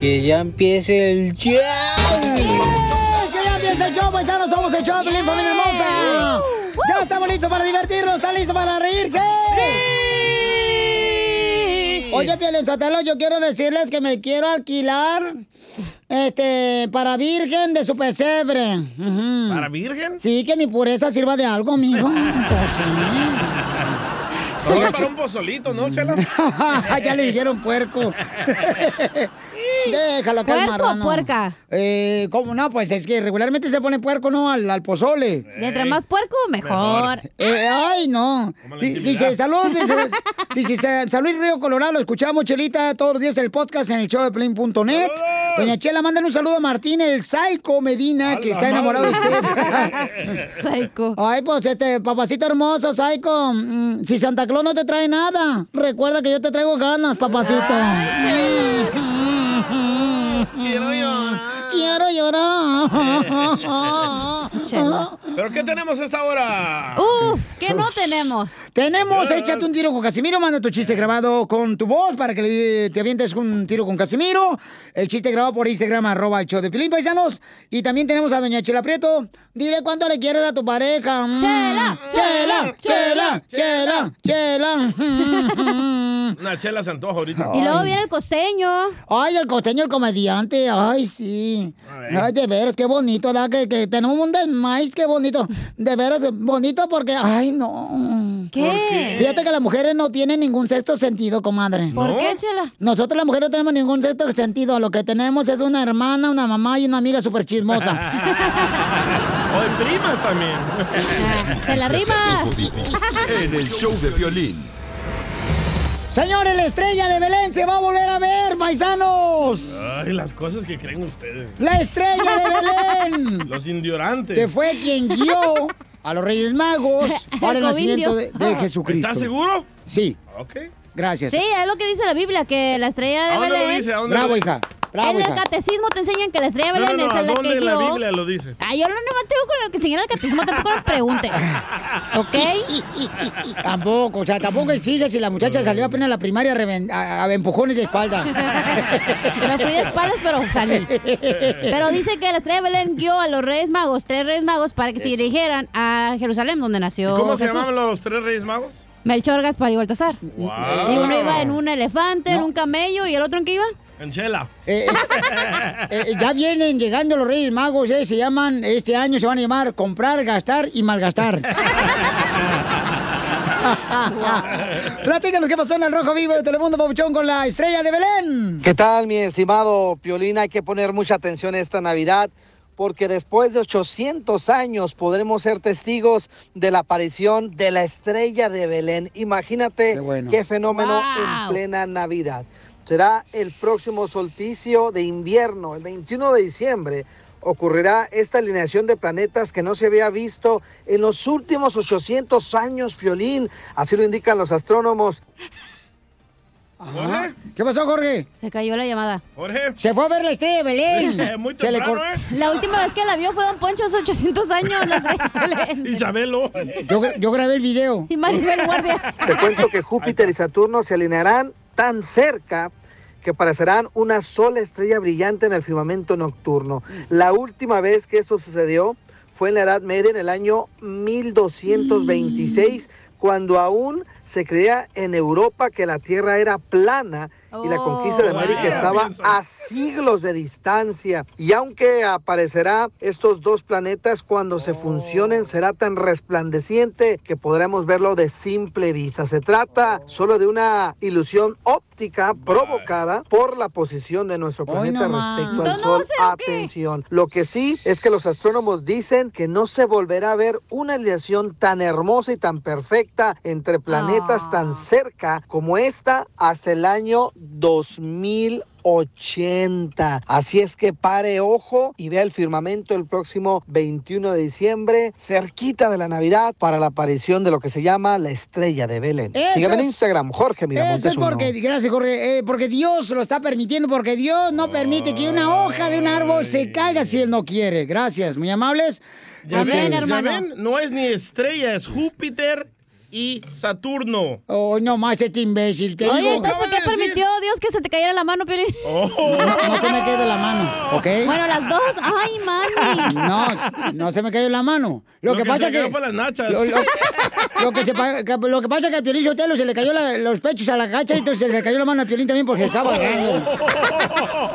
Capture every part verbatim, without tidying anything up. Que ya empiece el show. ¡Yes! Que ya empiece el show, paisanos. Somos el show de Piolín, familia hermosa. Uh, uh. Ya estamos listos para divertirnos. ¿Están listos para reírse? ¡Sí! Oye, Piolín Sotelo, yo quiero decirles que me quiero alquilar este, para virgen de su pesebre. Uh-huh. ¿Para virgen? Sí, que mi pureza sirva de algo, mijo. Oye, para un pozolito, ¿no, Chela? Ya le dijeron puerco. Déjalo acá, ¿puerco marrano o puerca? Eh, ¿Cómo no? Pues es que regularmente se pone puerco, ¿no? Al, al pozole. Y entre más puerco, mejor. mejor. Eh, ay, no. D- dice, salud. Dice, dice, salud Río Colorado. Lo escuchamos, Chelita, todos los días el podcast en el show de Plin punto net. Doña Chela, mándale un saludo a Martín, el psycho Medina, a que está enamorado madre. de usted. Psycho. Ay, pues este, papacito hermoso, psycho. Mm, si Santa Claus no te trae nada, recuerda que yo te traigo ganas, papacito. Ay, Quiero llorar. Quiero llorar. Chela. ¿Pero qué tenemos a esta hora? Uf, ¿qué no tenemos? Tenemos, échate un tiro con Casimiro. Manda tu chiste grabado con tu voz para que te avientes un tiro con Casimiro. El chiste grabado por Instagram, arroba el show de Piolín, paisanos. Y también tenemos a doña Chela Prieto. Dile cuánto le quieres a tu pareja. Chela, Chela, Chela, Chela, Chela. Una Chela se antoja ahorita. Y luego viene el costeño. Ay, el costeño, el comediante. Ay, sí. Ay, de veras, qué bonito, ¿verdad? Que, que tenemos un desmais, qué bonito. De veras, bonito porque... Ay, no. ¿Qué? ¿Por qué? Fíjate que las mujeres no tienen ningún sexto sentido, comadre. ¿Por ¿No? qué, Chela? Nosotros las mujeres no tenemos ningún sexto sentido. Lo que tenemos es una hermana, una mamá y una amiga súper chismosa. O primas también. ¡Se la rima! En el show de Piolín. Señores, la estrella de Belén se va a volver a ver, paisanos. Ay, las cosas que creen ustedes. La estrella de Belén. Los indiorantes. Que fue quien guió a los Reyes Magos para el nacimiento de, de Jesucristo. ¿Estás seguro? Sí. Ok. Gracias. Sí, es lo que dice la Biblia, que la estrella de ¿A dónde Belén... Lo dice? ¿A dónde Bravo, lo dice? hija. Bravo, en el hija. Catecismo te enseñan que la estrella de Belén no, no, no, es la que guió. No, no, la Biblia lo dice. Ah, yo no me tengo con lo que enseñan el catecismo, tampoco lo preguntes. ¿Ok? Tampoco, o sea, tampoco exiges si la muchacha salió apenas a la primaria a, reven- a-, a empujones de espalda. Me fui de espaldas, pero salí. Pero dice que la estrella de Belén guió a los Reyes Magos, tres Reyes Magos, para que Eso. se dirigieran a Jerusalén, donde nació ¿Cómo Jesús. se llamaban los tres Reyes Magos? Melchor, Gaspar y Baltasar. Wow. Y uno iba en un elefante, no. en un camello, ¿y el otro en qué iba? En Chela. Eh, eh, eh, ya vienen llegando los Reyes Magos, eh, se llaman, este año se van a llamar comprar, gastar y malgastar. Platícanos qué pasó en el Rojo Vivo de Telemundo, Pabuchón, con la estrella de Belén. ¿Qué tal, mi estimado Piolín? Hay que poner mucha atención esta Navidad, porque después de ochocientos años podremos ser testigos de la aparición de la estrella de Belén. Imagínate qué, bueno. qué fenómeno wow. en plena Navidad. Será el próximo solsticio de invierno, el veintiuno de diciembre, ocurrirá esta alineación de planetas que no se había visto en los últimos ochocientos años, Piolín. Así lo indican los astrónomos. Ajá. ¿Qué pasó, Jorge? Se cayó la llamada. Jorge. Se fue a ver la estrella de Belén. Muy temprano, cor... ¿eh? La última vez que la vio fue Don Poncho hace ochocientos años. La estrella de Belén. Y Chabelo. Yo, yo grabé el video. Y Maribel Guardia. Te cuento que Júpiter y Saturno se alinearán tan cerca que parecerán una sola estrella brillante en el firmamento nocturno. La última vez que esto sucedió fue en la Edad Media, en el año mil doscientos veintiséis, mm. cuando aún se creía en Europa que la Tierra era plana oh, y la conquista de América wow, estaba a siglos de distancia. Y aunque aparecerá estos dos planetas, cuando oh. se funcionen será tan resplandeciente que podremos verlo de simple vista. Se trata oh. solo de una ilusión óptica provocada por la posición de nuestro planeta oh, no respecto al no, Sol. No, Atención, lo que sí es que los astrónomos dicen que no se volverá a ver una alineación tan hermosa y tan perfecta entre planetas oh. tan cerca como esta hace el año dos mil ochenta. Así es que pare ojo y vea el firmamento el próximo veintiuno de diciembre, cerquita de la Navidad, para la aparición de lo que se llama la estrella de Belén. Eso sígame es, en Instagram, Jorge Miramontes. Eso es porque, uno. Gracias Jorge, eh, porque Dios lo está permitiendo, porque Dios no permite ay, que una hoja de un árbol ay. se caiga si Él no quiere. Gracias, muy amables. Ya Hasta ven, hermano. Ya ven, no es ni estrella, es Júpiter y Saturno. Oh, no más este imbécil. Te Oye, digo, entonces, ¿por qué decir? permitió Dios que se te cayera la mano, Piolín? Oh. No, no se me cayó de la mano, ¿ok? Bueno, las dos. ¡Ay, manis! No, no se me cayó la mano. Lo, lo que, que pasa se que... Para las nachas. Lo, lo, lo, que se, lo que pasa es que al Piolín Sotelo se le cayó la, los pechos a la gacha y entonces se le cayó la mano al Piolín también porque estaba agarrando.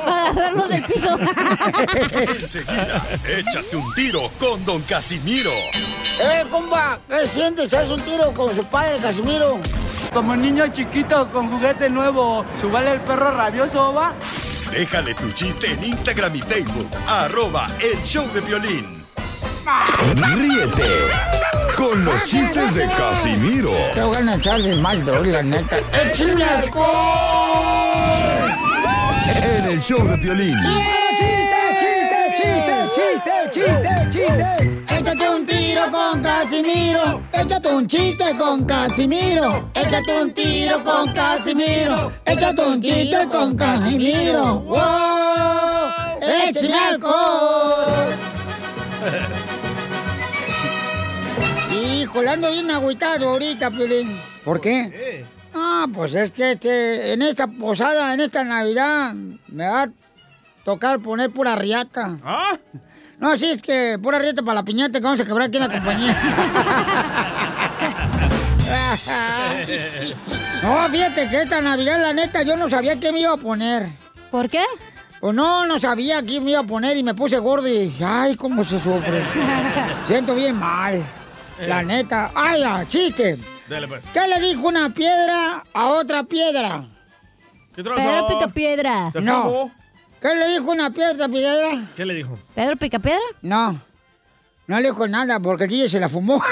Agarrarlos del piso. Enseguida, échate un tiro con Don Casimiro. ¡Eh, compa! ¿Qué sientes? ¿Haz un tiro con su padre, Casimiro? Como niño chiquito con juguete nuevo, ¿subale el perro rabioso, va? Déjale tu chiste en Instagram y Facebook, arroba El Show de Piolín. ¡Ríete! Con los chistes de Casimiro. Te voy a echar de mal, doy, la neta. ¡Échame alcohol! En El Show de Piolín. ¡Chiste, chiste, chiste, chiste, chiste, chiste! Échate un tiro con Casimiro, échate un chiste con Casimiro, échate un tiro con Casimiro, échate un chiste con Casimiro. ¡Wow! ¡Échame alcohol! Híjole, ando bien agüitado ahorita, Piolín. ¿Por qué? Ah, pues es que este, en esta posada, en esta Navidad, me va a tocar poner pura riata. ¿Ah? No, sí, es que pura rieta para la piñata que vamos a quebrar aquí en la compañía. No, fíjate que esta Navidad, la neta, yo no sabía qué me iba a poner. ¿Por qué? Pues no, no sabía qué me iba a poner y me puse gordo y... ¡Ay, cómo se sufre! Siento bien mal, la neta. ¡Ay, la chiste! Dale, pues. ¿Qué le dijo una piedra a otra piedra? ¿Qué trazo? Pedro pica piedra. No. ¿Qué le dijo una piedra, piedra? ¿Qué le dijo? ¿Pedro pica piedra? No, no le dijo nada porque el tío se la fumó.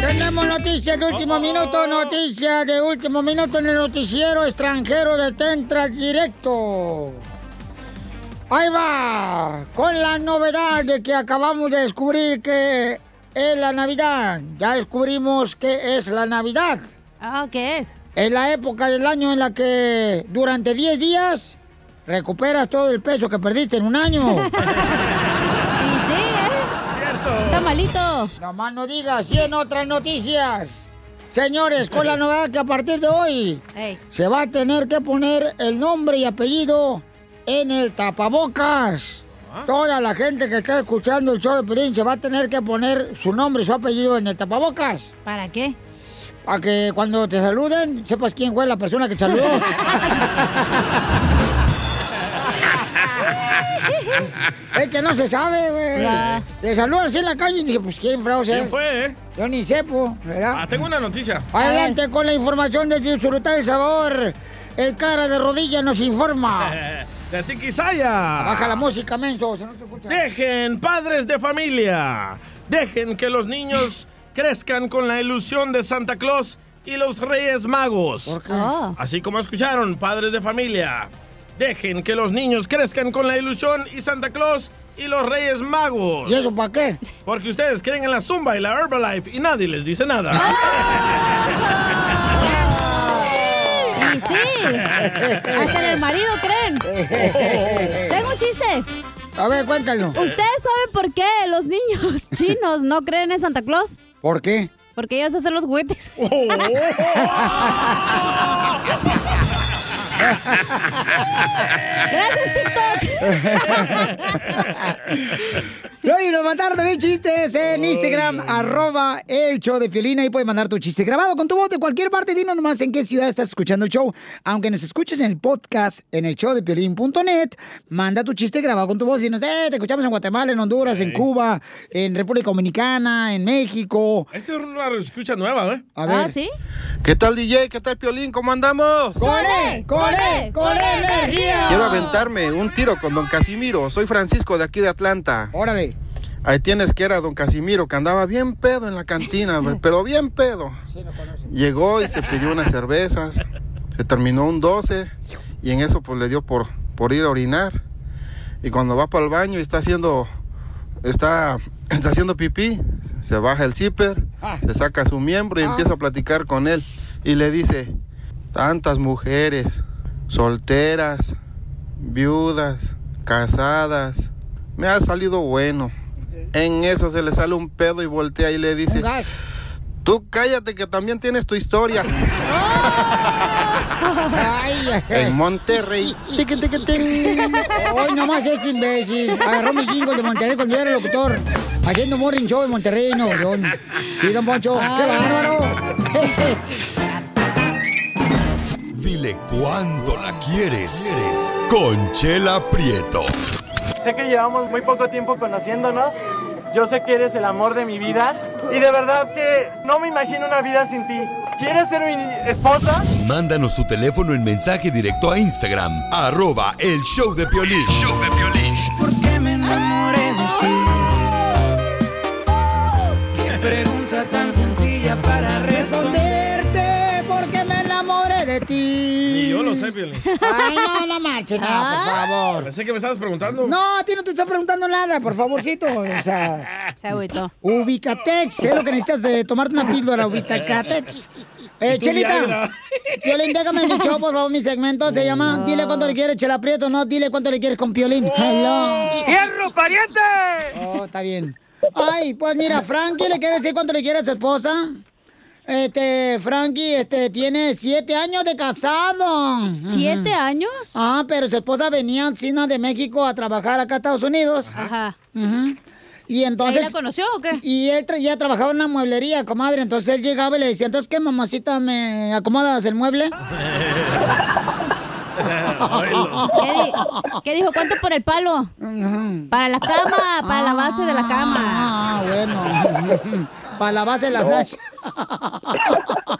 Tenemos noticias de último oh, oh. minuto, noticias de último minuto en el noticiero extranjero de Tentra Directo. Ahí va, con la novedad de que acabamos de descubrir que... Es la Navidad. Ya descubrimos qué es la Navidad. Ah, ¿qué es? Es la época del año en la que durante diez días recuperas todo el peso que perdiste en un año. Y sí, ¿eh? Cierto. Está malito. Nomás no digas. Y en otras noticias, señores, con la novedad que a partir de hoy hey. se va a tener que poner el nombre y apellido en el tapabocas. Toda la gente que está escuchando el show de Piolín se va a tener que poner su nombre y su apellido en el tapabocas. ¿Para qué? Para que cuando te saluden, sepas quién fue la persona que te saludó. Es que no se sabe, güey. Yeah. Le saludan así en la calle y dije, pues, ¿quién fraude? ¿Quién fue, eh? Yo ni sepo, ¿verdad? Ah, tengo una noticia. Adelante con la información de Disfrutar el Sabor. El cara de rodilla nos informa. De Tiquisaya. Baja la música, menso, se no te escucha. Dejen, padres de familia, dejen que los niños crezcan con la ilusión de Santa Claus y los Reyes Magos. ¿Por qué? Oh. Así como escucharon, padres de familia, dejen que los niños crezcan con la ilusión y Santa Claus y los Reyes Magos. ¿Y eso para qué? Porque ustedes creen en la Zumba y la Herbalife y nadie les dice nada. Oh. Sí, hasta en el marido creen. Tengo un chiste. A ver, cuéntalo. ¿Ustedes saben por qué los niños chinos no creen en Santa Claus? ¿Por qué? Porque ellos hacen los juguetes. Gracias, TikTok. No, y nos mandaron también chistes en Instagram, Uy. arroba el show de Piolín. Ahí puedes mandar tu chiste grabado con tu voz de cualquier parte. Dinos nomás en qué ciudad estás escuchando el show. Aunque nos escuches en el podcast, en el show de Piolín punto net, manda tu chiste grabado con tu voz. Dinos, eh, te escuchamos en Guatemala, en Honduras, sí. en Cuba, en República Dominicana, en México. Esta es una escucha nueva, ¿eh? A ver. Ah, ¿sí? ¿Qué tal, D J? ¿Qué tal, Piolín? ¿Cómo andamos? ¡Corre, corre, corre energía! Quiero aventarme un tiro con don Casimiro. Soy Francisco de aquí de Atlanta. Órale. Ahí tienes que era don Casimiro, que andaba bien pedo en la cantina, pero bien pedo. Sí, no conoce. Llegó y se pidió unas cervezas, se terminó un doce, y en eso pues le dio por, por ir a orinar. Y cuando va para el baño y está haciendo, está, está haciendo pipí, se baja el zipper, ah. se saca su miembro y ah. empieza a platicar con él. Y le dice, tantas mujeres, solteras, viudas, casadas, me ha salido bueno. En eso se le sale un pedo y voltea y le dice, tú cállate que también tienes tu historia. En Monterrey. Hoy nomás este imbécil agarró mi jingle de Monterrey cuando yo era locutor, haciendo morning show en Monterrey, no, don. Sí, don Poncho, ah. qué bárbaro. Dile cuándo la quieres. Con Chela Prieto. Sé que llevamos muy poco tiempo conociéndonos. Yo sé que eres el amor de mi vida. Y de verdad que no me imagino una vida sin ti. ¿Quieres ser mi esposa? Mándanos tu teléfono en mensaje directo a Instagram. Arroba el show de Piolín. El show de Piolín. ¿Por qué me enamoré de ti? Qué pregunta tan sencilla para responderte. ¿Por qué me enamoré de ti? Y yo lo sé, Piolín. Ay, no, no marches, no, por favor. Pensé que me estabas preguntando. No, a ti no te estoy preguntando nada, por favorcito. O sea... Se agüitó. Ubicatex, es ¿eh? lo que necesitas de tomarte una píldora, Ubicatex. Eh, Chelita, Piolín, déjame el show, por favor, mi segmento. Se llama no. Dile cuánto le quieres, Chela Prieto, no, dile cuánto le quieres con Piolín. ¡Hello! ¡Fierro, pariente! Oh, está bien. Ay, pues mira, Frankie, ¿le quiere decir cuánto le quiere a su esposa? Este, Frankie, este, tiene siete años de casado. ¿Siete uh-huh. años? Ah, pero su esposa venía al China de México a trabajar acá a Estados Unidos. Ajá. Uh-huh. Y entonces... ¿Él la conoció o qué? Y él tra- ya trabajaba en una mueblería, comadre. Entonces él llegaba y le decía, ¿entonces qué, mamacita, me acomodas el mueble? ¿Qué, di- ¿Qué dijo? ¿Cuánto por el palo? Uh-huh. Para la cama, para ah, la base de la cama. Ah, bueno. Para la base de las nachas.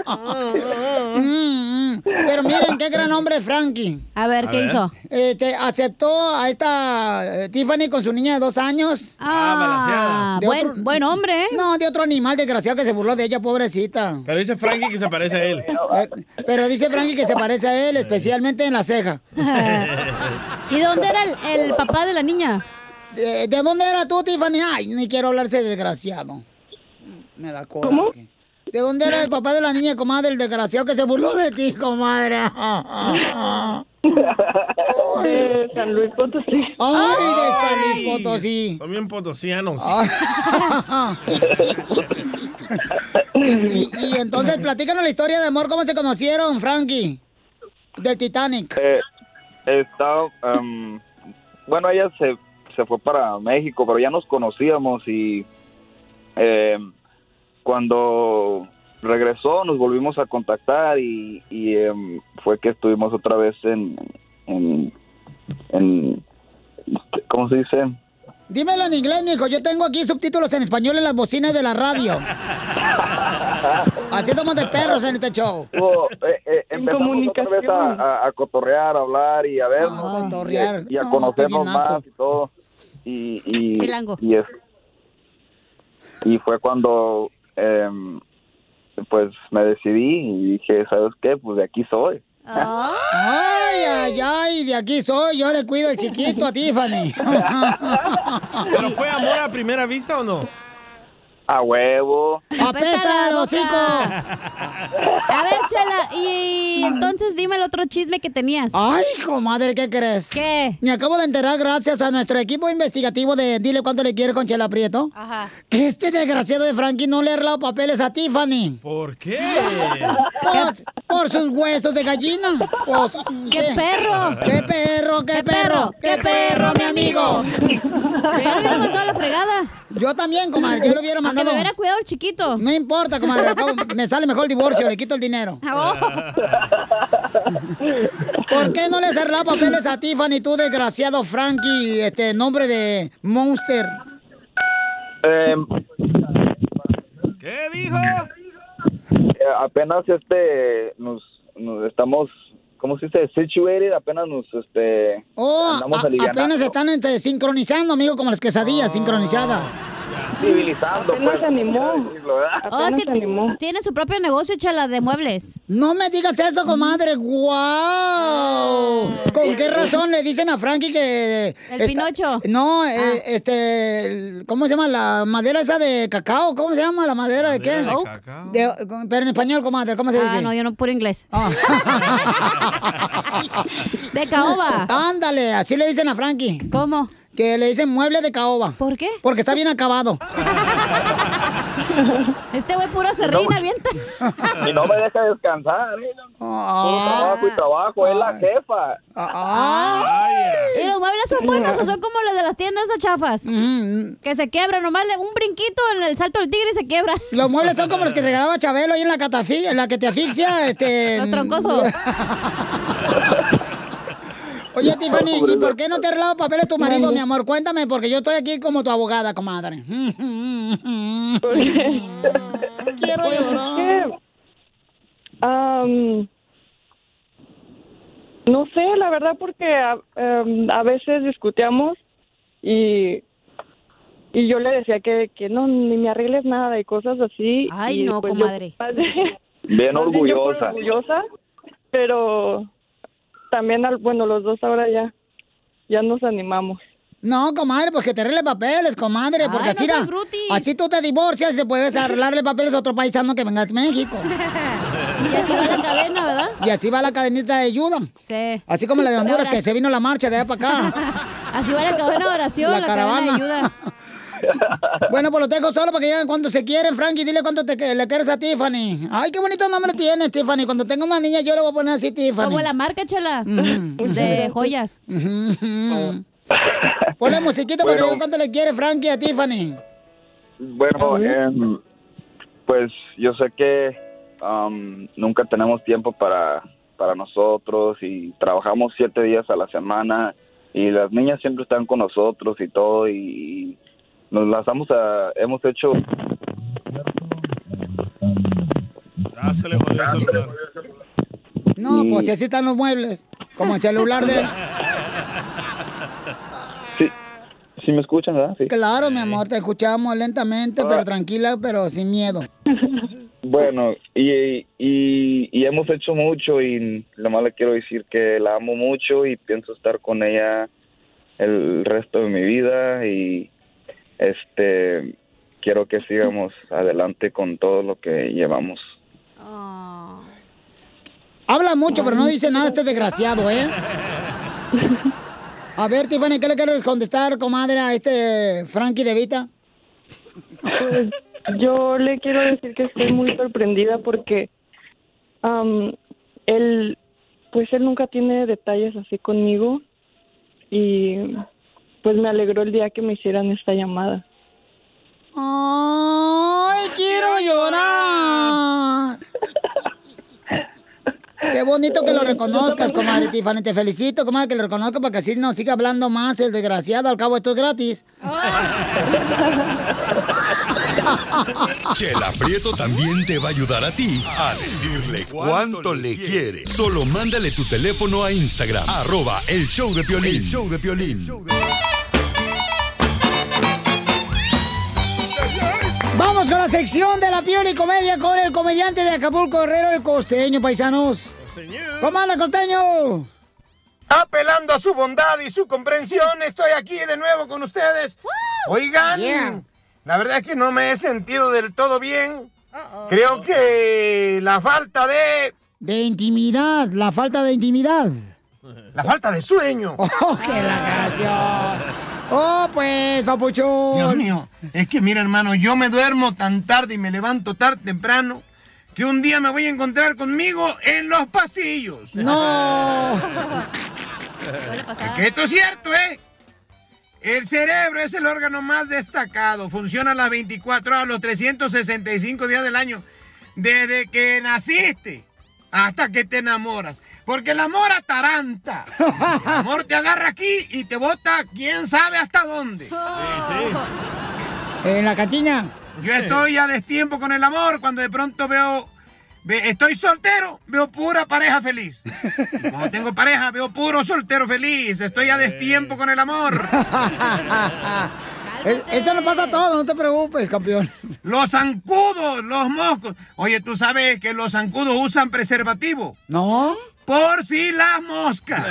mm, mm. Pero miren qué gran hombre es Frankie. A ver, ¿qué a ver. hizo? Este, aceptó a esta Tiffany con su niña de dos años. Ah, ah buen, otro, buen hombre, ¿eh? No, de otro animal desgraciado que se burló de ella, pobrecita. Pero dice Frankie que se parece a él. Pero, pero dice Frankie que se parece a él, especialmente en la ceja. ¿Y dónde era el, el papá de la niña? ¿De, ¿De dónde era tú, Tiffany? Ay, ni quiero hablarse de desgraciado. Me da cola. ¿Cómo? Aquí. ¿De dónde era el papá de la niña, comadre? El desgraciado que se burló de ti, comadre. De San Luis Potosí. Ay, de San Luis Potosí. Son bien potosianos. y, y entonces, platícanos la historia de amor. ¿Cómo se conocieron, Frankie? Del Titanic. Eh, estaba, um, bueno, ella se, se fue para México, pero ya nos conocíamos y... Eh, cuando regresó nos volvimos a contactar y, y eh, fue que estuvimos otra vez en, en, en ¿cómo se dice? Dímelo en inglés, mijo, yo tengo aquí subtítulos en español en las bocinas de la radio. Así somos de perros en este show. Bueno, eh, eh, empezamos otra vez a, a, a cotorrear, a hablar y a vernos ah, cotorrear. Y, y a no, conocernos más y todo y, y, Chilango. y es, Y fue cuando, eh, pues, me decidí y dije, ¿sabes qué? Pues de aquí soy. Ay, ay, ay, de aquí soy. Yo le cuido el chiquito a Tiffany. ¿Pero fue amor a primera vista o no? A huevo. ¡Apesta el hocico! A ver, Chela, y entonces dime el otro chisme que tenías. Ay, comadre, ¿qué crees? ¿Qué? Me acabo de enterar gracias a nuestro equipo investigativo de Dile Cuánto Le Quiere con Chela Prieto. Ajá. Que este desgraciado de Frankie no le ha arreglado papeles a Tiffany. ¿Por qué? Pues, por sus huesos de gallina. Pues, ¿qué? ¡Qué perro! ¡Qué perro, qué, ¿Qué perro! ¡Qué perro, mi amigo! Yo lo hubiera mandado a la fregada. Yo también, comadre, yo lo hubiera mandado. Que me hubiera cuidado el chiquito. No importa, comadre, acabo, me sale mejor el divorcio, le quito el dinero. Oh. ¿Por qué no les arreglaba papeles a Tiffany, tú, desgraciado Frankie, este nombre de Monster? Eh, ¿Qué dijo? Eh, apenas este, nos, nos estamos... ¿Cómo se dice? Situated, apenas nos, este... Oh, andamos a, apenas están este, sincronizando, amigo, como las quesadillas, oh, sincronizadas. Civilizando, apenas pues. Se animó. Decirlo, oh, es que se animó. Tiene su propio negocio, Chela, de muebles. No me digas eso, comadre. ¡Guau! Wow. ¿Con qué razón le dicen a Frankie que... El está... Pinocho. No, ah. eh, este... ¿Cómo se llama? La madera esa de cacao. ¿Cómo se llama? La madera, ¿madera de qué? De oak. De, pero en español, comadre, ¿cómo se ah, dice? Ah, no, yo no, puro inglés. Oh. De caoba. Ándale, así le dicen a Frankie. ¿Cómo? Que le dicen mueble de caoba. ¿Por qué? Porque está bien acabado. Este güey puro serrina, no, viento. Y no me deja descansar, ¿eh? Ah, trabajo y trabajo, ay, es la jefa. Ah, ay, ¿y los muebles son buenos o son como los de las tiendas de chafas? Mm. Que se quiebran, nomás un brinquito en el salto del tigre y se quiebra. Los muebles son como los que regalaba Chabelo ahí en la catafixia, en la que te asfixia, este... Los troncosos. Oye, Tiffany, ¿y por qué no te ha arreglado papeles tu marido, no, mi amor? Cuéntame, porque yo estoy aquí como tu abogada, comadre. Quiero llorar. Um, no sé, la verdad, porque a, um, a veces discutíamos y, y yo le decía que, que no, ni me arregles nada y cosas así. Ay, no, pues comadre. Yo, bien orgullosa. orgullosa, pero... También, bueno, los dos ahora ya, ya nos animamos. No, comadre, pues que te arregle papeles, comadre, porque ay, así, no la, así tú te divorcias y te puedes arreglarle papeles a otro paisano que venga a México. Y así va la cadena, ¿verdad? Y así va la cadenita de ayuda. Sí. Así como la de Honduras, que se vino la marcha de allá para acá. Así va la cadena de oración, la, la caravana. Cadena de ayuda. Bueno, pues los dejo solo para que lleguen cuando se quieren, Frankie. Dile cuánto te, le quieres a Tiffany. Ay, qué bonito nombre tienes, Tiffany. Cuando tenga una niña, yo le voy a poner así, Tiffany. Como la marca, Chela, mm, de joyas. Ponle musiquita, bueno, para que diga cuánto le quiere Frankie a Tiffany. Bueno, eh, pues yo sé que um, nunca tenemos tiempo para, para nosotros y trabajamos siete días a la semana y las niñas siempre están con nosotros y todo y... Nos lanzamos a... Hemos hecho... Ah, se le jodió el celular. No, pues si así están los muebles. Como el celular de él. Sí, sí me escuchan, ¿verdad? Sí. Claro, mi amor, te escuchamos lentamente, ah. pero tranquila, pero sin miedo. Bueno, y, y, y hemos hecho mucho y nada más le quiero decir que la amo mucho y pienso estar con ella el resto de mi vida y... Este, quiero que sigamos adelante con todo lo que llevamos. Oh. Habla mucho, pero no dice nada este desgraciado, ¿eh? A ver, Tiffany, ¿qué le quieres contestar, comadre, a este Frankie de Vita? Pues, yo le quiero decir que estoy muy sorprendida porque um, él, pues él nunca tiene detalles así conmigo y... Pues me alegró el día que me hicieran esta llamada. ¡Ay, quiero llorar! Qué bonito que lo reconozcas, comadre Tiffany. Te felicito, comadre, que lo reconozcas para que así no siga hablando más el desgraciado. Al cabo, esto es gratis. Chela Prieto también te va a ayudar a ti a decirle cuánto le quiere. Solo mándale tu teléfono a Instagram, arroba el show de Piolín. El show de Piolín. Vamos con la sección de la Pioli Comedia con el comediante de Acapulco, Herrero, el costeño, paisanos. Costeño. ¿Cómo anda, costeño? Apelando a su bondad y su comprensión, estoy aquí de nuevo con ustedes. Oigan, yeah. La verdad es que no me he sentido del todo bien. Uh-oh. Creo que la falta de... De intimidad, la falta de intimidad. La falta de sueño. ¡Oh, qué la canción! ¡Oh, pues, papuchón! Dios mío, es que mira, hermano, yo me duermo tan tarde y me levanto tan temprano que un día me voy a encontrar conmigo en los pasillos. ¡No! Que esto es cierto, ¿eh? El cerebro es el órgano más destacado. Funciona las veinticuatro horas, los trescientos sesenta y cinco días del año. Desde que naciste hasta que te enamoras. Porque el amor ataranta. El amor te agarra aquí y te bota quién sabe hasta dónde. Sí, sí. En la cantina. Yo estoy a destiempo con el amor cuando de pronto veo... Estoy soltero, veo pura pareja feliz. Y cuando tengo pareja, veo puro soltero feliz. Estoy a destiempo con el amor. es, Eso no pasa todo, no te preocupes, campeón. Los zancudos, los moscos. Oye, ¿tú sabes que los zancudos usan preservativo? No. Por si las moscas.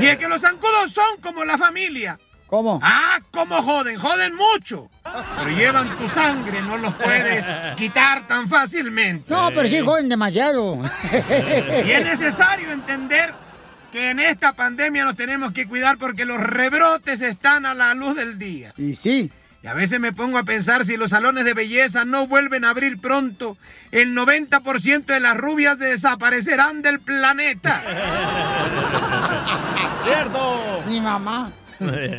Y es que los zancudos son como la familia. ¿Cómo? Ah, cómo joden, joden mucho. Pero llevan tu sangre, no los puedes quitar tan fácilmente. No, pero sí joden demasiado. Y es necesario entender que en esta pandemia nos tenemos que cuidar porque los rebrotes están a la luz del día. Y sí. Y a veces me pongo a pensar si los salones de belleza no vuelven a abrir pronto, el noventa por ciento de las rubias desaparecerán del planeta. ¡Cierto! Mi mamá.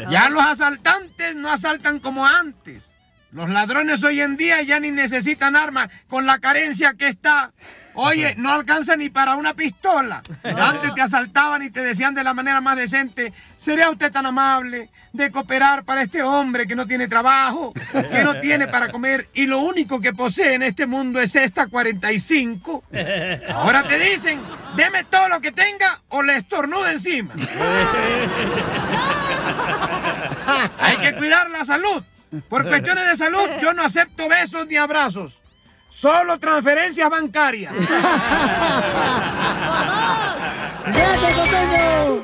Ya los asaltantes no asaltan como antes. Los ladrones hoy en día ya ni necesitan armas con la carencia que está. Oye, no alcanza ni para una pistola. Antes te asaltaban y te decían de la manera más decente: ¿sería usted tan amable de cooperar para este hombre que no tiene trabajo, que no tiene para comer y lo único que posee en este mundo es esta cuarenta y cinco? Ahora te dicen: deme todo lo que tenga o le estornudo encima. Hay que cuidar la salud. Por cuestiones de salud, yo no acepto besos ni abrazos. Solo transferencias bancarias. ¡Gracias, costeño!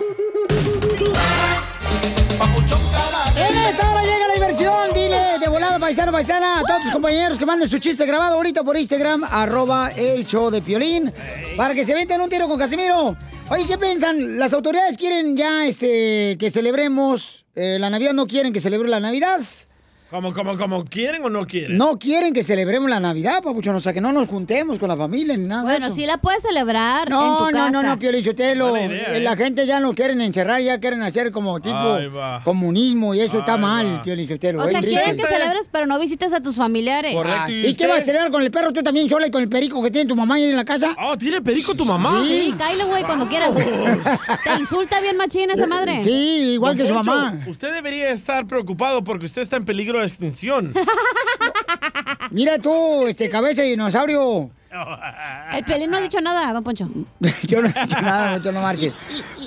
En esta hora llega la diversión. Dile de volada, paisano, paisana, a todos tus compañeros que manden su chiste grabado ahorita por Instagram, arroba el show de Piolín, para que se venten un tiro con Casimiro. Oye, ¿qué piensan? Las autoridades quieren ya este que celebremos eh, la Navidad, no quieren que celebre la Navidad. ¿Cómo, cómo, cómo? ¿Quieren o no quieren? No quieren que celebremos la Navidad, papuchón, o sea, que no nos juntemos con la familia ni nada. Bueno, sí la puedes celebrar no, en tu no, casa. No, no, no, Piolín, Chotelo, idea, ¿eh? La gente ya nos quieren encerrar, ya quieren hacer como tipo comunismo y eso. Ay, está va. Mal, Piolín, Chotelo. O sea, quieren que celebres, pero no visites a tus familiares. Correcto. ¿Y, ¿Y qué vas a celebrar con el perro tú también sola y con el perico que tiene tu mamá ahí en la casa? Ah, oh, ¿tiene perico tu mamá? Sí, sí, cáile, güey, cuando quieras. Te insulta bien machín esa madre. Sí, igual Don que Poncho, su mamá. Usted debería estar preocupado porque usted está en peligro de extinción. Mira tú, este cabeza de dinosaurio. El Piolín no ha dicho nada, don Poncho. Yo no he dicho nada, don Poncho, no marches.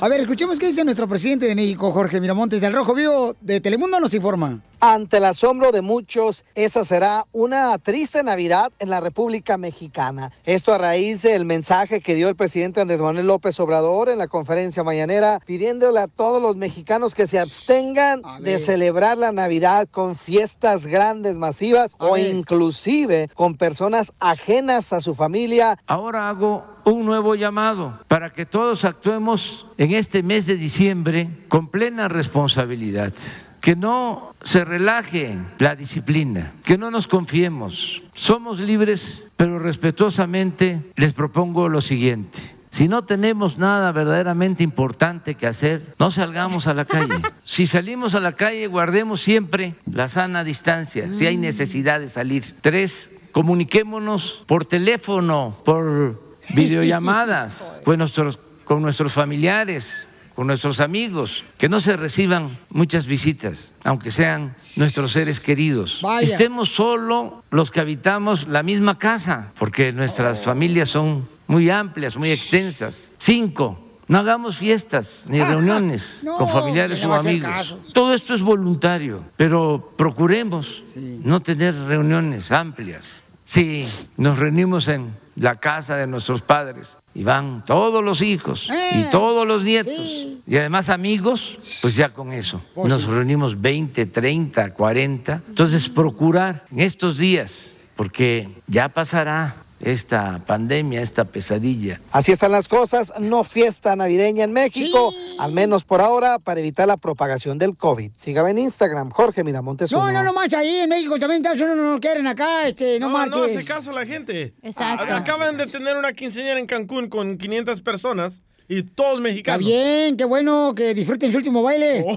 A ver, escuchemos qué dice nuestro presidente de México, Jorge Miramontes, del Rojo Vivo de Telemundo, nos informa. Ante el asombro de muchos, esa será una triste Navidad en la República Mexicana. Esto a raíz del mensaje que dio el presidente Andrés Manuel López Obrador en la conferencia mañanera, pidiéndole a todos los mexicanos que se abstengan de celebrar la Navidad con fiestas grandes, masivas o inclusive con personas ajenas a su familia. Ahora hago un nuevo llamado para que todos actuemos en este mes de diciembre con plena responsabilidad, que no se relaje la disciplina, que no nos confiemos. Somos libres, pero respetuosamente les propongo lo siguiente: si no tenemos nada verdaderamente importante que hacer, no salgamos a la calle. Si salimos a la calle, guardemos siempre la sana distancia, si hay necesidad de salir. Tres, comuniquémonos por teléfono, por videollamadas, con nuestros, con nuestros familiares, con nuestros amigos, que no se reciban muchas visitas, aunque sean nuestros seres queridos. Vaya. Estemos solo los que habitamos la misma casa, porque nuestras oh. familias son muy amplias, muy extensas. Cinco, no hagamos fiestas ni ah, reuniones no, con familiares o amigos. Todo esto es voluntario, pero procuremos sí. no tener reuniones amplias. Si nos reunimos en la casa de nuestros padres. Y van todos los hijos eh, y todos los nietos. Sí. Y además amigos, pues ya con eso. Pues nos sí. reunimos veinte, treinta, cuarenta. Entonces procurar en estos días, porque ya pasará esta pandemia, esta pesadilla. Así están las cosas, no fiesta navideña en México, sí. al menos por ahora, para evitar la propagación del COVID. Sígame en Instagram, Jorge Miramontes. No, no, no más ahí en México también no nos quieren acá, este, no, no marches. No, no hace caso la gente. Exacto. Acaban de tener una quinceañera en Cancún con quinientas personas y todos mexicanos. Está bien, qué bueno, que disfruten su último baile. Oh.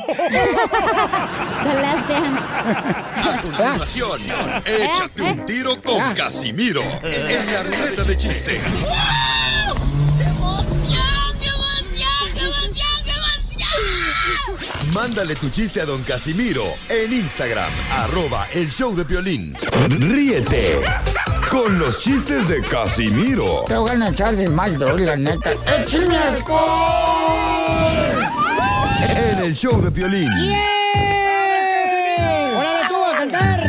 The Last Dance. A continuación, échate un tiro con ¿Eh? Casimiro en la ruleta de chistes. ¡Wow! ¡Qué emoción, qué emoción, qué emoción, qué emoción! Mándale tu chiste a don Casimiro en Instagram, arroba el show de Piolín. ¡Ríete! Con los chistes de Casimiro. Te voy a echar de mal, doy, la neta. ¡Échame alcohol! En el show de Piolín. ¡Yeah! ¡Órale tú a cantar!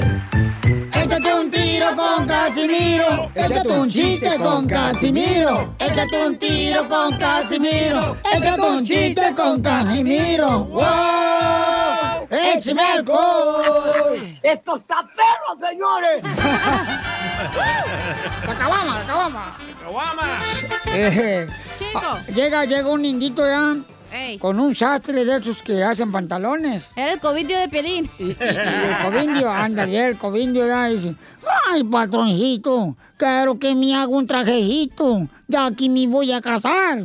¡Échate un tiro con Casimiro! ¡Échate un chiste con Casimiro! ¡Échate un tiro con Casimiro! ¡Échate un chiste con Casimiro! ¡Wow! ¡Échame alcohol! ¡Esto está perro, señores! ¡La caguama, la caguama! ¡La caguama! Eh, Chico. Llega, llega un indito ya. Ey. Con un sastre de esos que hacen pantalones. Era el covindio de Piolín. Y, y, y el covindio, anda, y el covindio da y dice: ay, patroncito, quiero que me haga un trajecito, ya aquí me voy a casar.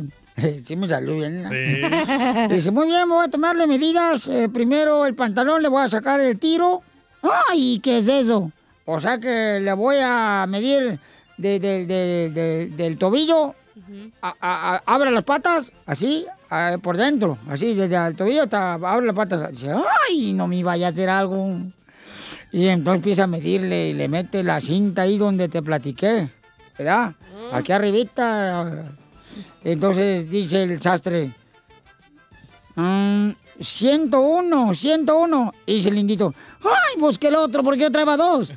Sí me saludan. Sí. Dice, muy bien, voy a tomarle medidas. Eh, primero el pantalón, le voy a sacar el tiro. Ay, ¿qué es eso? O sea que le voy a medir de, de, de, de, del tobillo, uh-huh. a, a, a, abre las patas, así, a, por dentro, así, desde el tobillo hasta abre las patas. Dice, ay, no me vaya a hacer algo. Y entonces empieza a medirle y le mete la cinta ahí donde te platiqué, ¿verdad? Uh-huh. Aquí arribita. Entonces dice el sastre, mm, ciento uno, ciento uno. Y dice el indito, ¡ay, busqué el otro! ¿Por qué yo traía dos?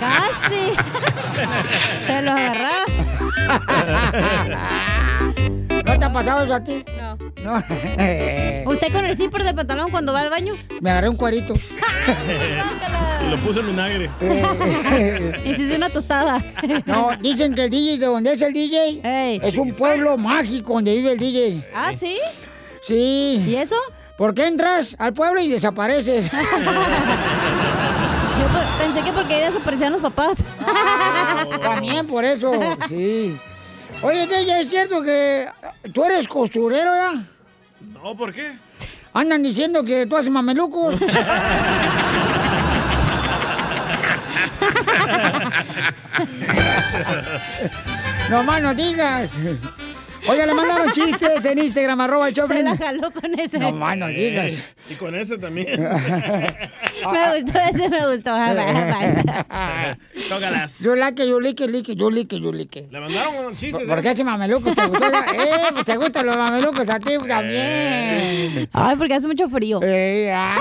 ¡Casi! Se lo agarró. ¿No te ha pasado eso a ti? No. ¿No? ¿Usted con el zipper del pantalón cuando va al baño? Me agarré un cuerito. Y lo puse en vinagre. Y se hizo una tostada. No, dicen que el D J, ¿de dónde es el D J? Ey. Es un pueblo mágico donde vive el D J. ¿Ah, sí? Sí. ¿Y eso? Porque entras al pueblo y desapareces. Yo pensé que porque ahí desaparecían los papás. Oh. También por eso, sí. Oye, D J, ¿es cierto que tú eres costurero, ya? No, ¿por qué? Andan diciendo que tú haces mamelucos. No más no digas. Oiga, le mandaron chistes en Instagram, arroba el Choplin. Se la jaló con ese. No más no digas. Y con ese también. Me gustó ese, me gustó. Tócalas. Yo like, yo like, like, yo like, yo like. Le mandaron unos chistes. ¿Por, ¿por qué ese mameluco te gustó? Eh, te gustan los mamelucos a ti también. Ay, porque hace mucho frío. Eh, ah.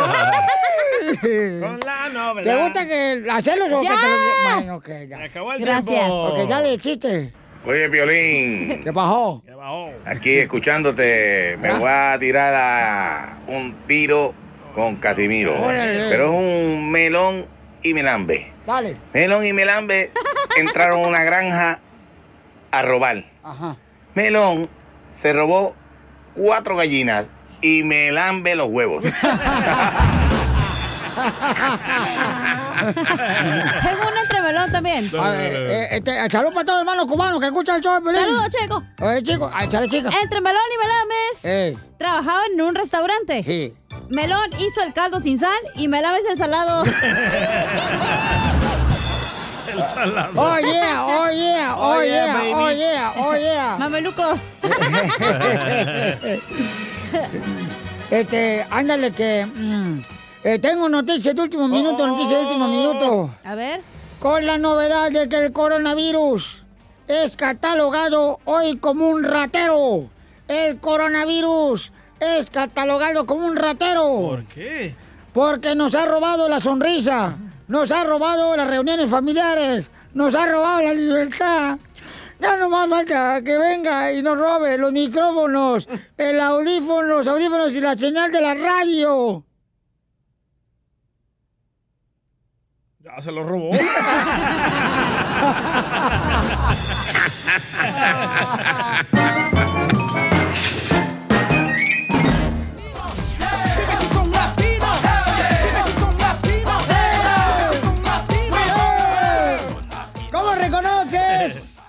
Con la novedad. ¿Te gusta que hacerlos o ya. que te lo... Bueno, que ya. Se acabó el Gracias. Tiempo. Porque ya le chiste. Oye, Piolín. ¿Qué bajó? ¿Qué bajó? Aquí escuchándote, me ¿Ah? voy a tirar a un tiro con Casimiro. Órale. Pero es un melón y melambe. Dale. Melón y melambe entraron a una granja a robar. Ajá. Melón se robó cuatro gallinas y melambe los huevos. Tengo una entrevelón también. A ver, eh, este, salud para todos los hermanos cubanos que escuchan el show. Saludos, chicos. Oye, chicos, chale, chicas. Entre Melón y Melames eh. trabajaba en un restaurante. Sí. Melón hizo el caldo sin sal y Melames el salado. El salado. Oh yeah, oh yeah, oh, oh yeah, yeah oh yeah, oh yeah. Mameluco. Este, ándale que... Mmm, Eh, tengo noticias de último minuto, oh. noticias de último minuto. A ver. Con la novedad de que el coronavirus es catalogado hoy como un ratero. El coronavirus es catalogado como un ratero. ¿Por qué? Porque nos ha robado la sonrisa. Nos ha robado las reuniones familiares. Nos ha robado la libertad. Ya no más falta que venga y nos robe los micrófonos, el audífono, los audífonos y la señal de la radio. Ya se los robó.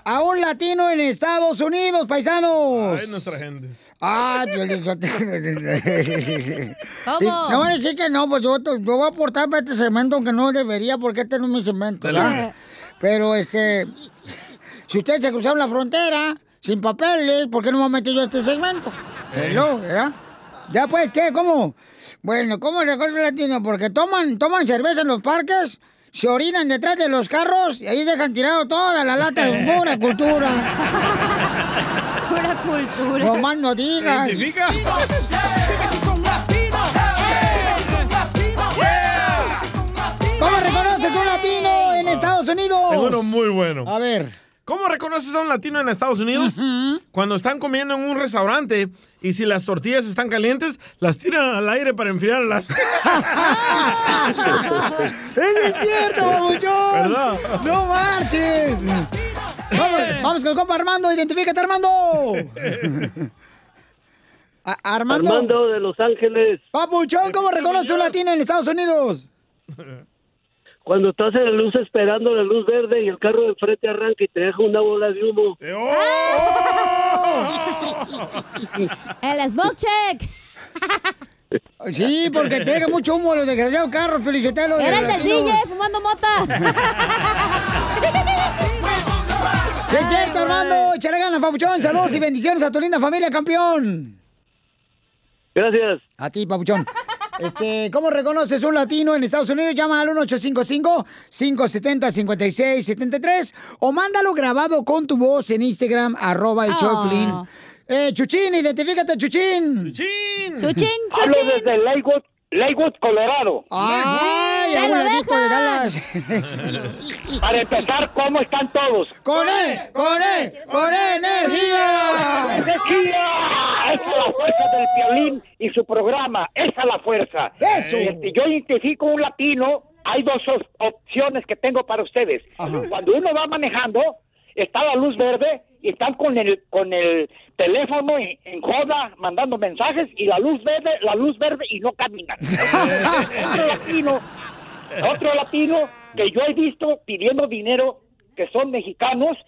A un latino en Estados Unidos, paisanos. Ay, nuestra gente. Ay, Piolín, yo te... ¿Cómo? No van a decir que no, pues yo, yo voy a aportar para este segmento, aunque no debería, porque este no es mi segmento. ¿Ya? Pero, este... si ustedes se cruzaron la frontera sin papeles, ¿por qué no me voy a meter yo a este segmento? ¿Eh? Yo, ¿ya? ¿Ya pues qué? ¿Cómo? Bueno, ¿cómo le recuerdo latino? Porque toman, toman cerveza en los parques... Se orinan detrás de los carros y ahí dejan tirado toda la lata de pura cultura. Pura cultura. No más no digas. Dime si son latinos. ¿Cómo reconoces un latino en Estados Unidos? Es uno muy bueno. A ver. ¿Cómo reconoces a un latino en Estados Unidos? Uh-huh. Cuando están comiendo en un restaurante y si las tortillas están calientes, las tiran al aire para enfriarlas. ¡Eso es cierto, babuchón! ¿Verdad? ¡No marches! Vamos, vamos con el compa Armando. ¡Identifícate, Armando! Armando. Armando de Los Ángeles. Babuchón, ¿cómo reconoces a un latino en Estados Unidos? Cuando estás en la luz esperando la luz verde y el carro de enfrente arranca y te deja una bola de humo. ¡El smoke check! Sí, porque te deja mucho humo los desgraciados carros, felicitelo. ¡Era el del D J fumando mota! ¡Sí, es cierto, Armando! ¡Échale ganas, papuchón! ¡Saludos y bendiciones a tu linda familia, campeón! Gracias. A ti, papuchón. Este, ¿cómo reconoces un latino en Estados Unidos? Llama al uno ocho cinco cinco, cinco siete cero, cinco seis siete tres o mándalo grabado con tu voz en Instagram, arroba el oh. Choplin. Eh, Chuchín, identifícate, Chuchín. Chuchín. Chuchín, Chuchín. Hablo desde Lakewood, Lakewood, Colorado. ¡Ay, ya lo dejo! Para empezar, ¿cómo están todos? ¡Con él, con él, con energía! ¡Energía! Esa es la fuerza del Piolín y su programa. Esa es la fuerza. Eso. Si yo identifico un latino, hay dos opciones que tengo para ustedes. Ajá. Cuando uno va manejando, está la luz verde y están con el con el teléfono en, en joda mandando mensajes y la luz verde, la luz verde y no caminan. Otro latino, otro latino que yo he visto pidiendo dinero, que son mexicanos.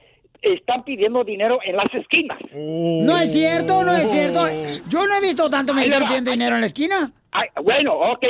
Están pidiendo dinero en las esquinas. Oh. No es cierto, no es cierto. Yo no he visto tanto mexicano pidiendo dinero en la esquina. Ay, bueno, ok.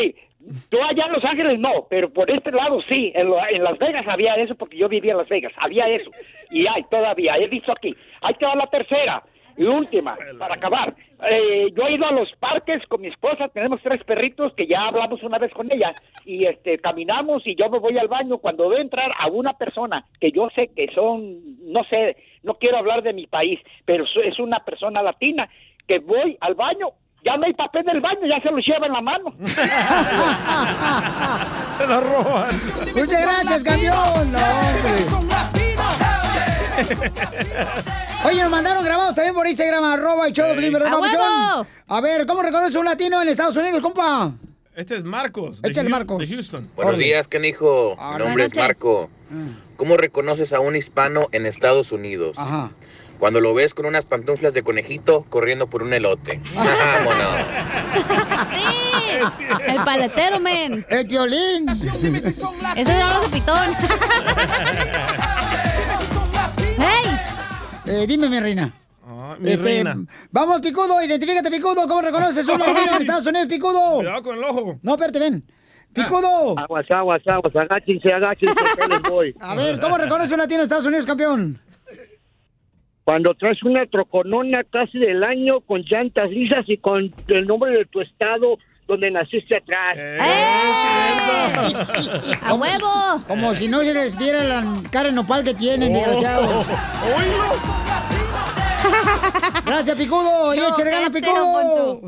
Tú allá en Los Ángeles no, pero por este lado sí. En, lo, en Las Vegas había eso porque yo vivía en Las Vegas. Había eso. Y hay todavía. He visto aquí. Ahí te va la tercera y última para acabar. Eh, yo he ido a los parques con mi esposa. Tenemos tres perritos que ya hablamos una vez con ella. Y este caminamos y yo me voy al baño. Cuando voy a entrar a una persona que yo sé que son, no sé, no quiero hablar de mi país, pero es una persona latina que voy al baño, ya no hay papel del baño, ya se lo lleva en la mano. Se lo roban. Muchas gracias, campeón. No, hombre. Oye, nos mandaron grabados también por Instagram, arroba y show, hey. ¿Verdad, Papuchón? A ver, ¿cómo reconoce un latino en Estados Unidos, compa? Este es Marcos. Este es Marcos. De Houston. Buenos Oye. días, canijo. Ah, Mi nombre es Marco. Mm. ¿Cómo reconoces a un hispano en Estados Unidos? Ajá. Cuando lo ves con unas pantuflas de conejito corriendo por un elote. ¡Vámonos! ¡Sí! El paletero, men. El violín. Ese es Pablo de Pitón. ¡Hey! Eh, dime, mi reina. Ah, mi este, reina. Vamos, Picudo, identifícate, Picudo. ¿Cómo reconoces un latino en Estados Unidos, Picudo? Cuidado con el ojo. No, espérate, ven. Picudo. Ah. Aguas, aguas, aguas. Agáchense, agáchense. Les voy. A ver, ¿cómo reconoces un latino en Estados Unidos, campeón? Cuando traes una troconona casi del año con llantas lisas y con el nombre de tu estado donde naciste atrás. ¡Eh! ¡Eh! ¡A huevo! Como si no se les diera la cara de nopal que tienen, oh. desgraciados. Oh, oh. Gracias, Picudo. No, y échale ganas, Picudo.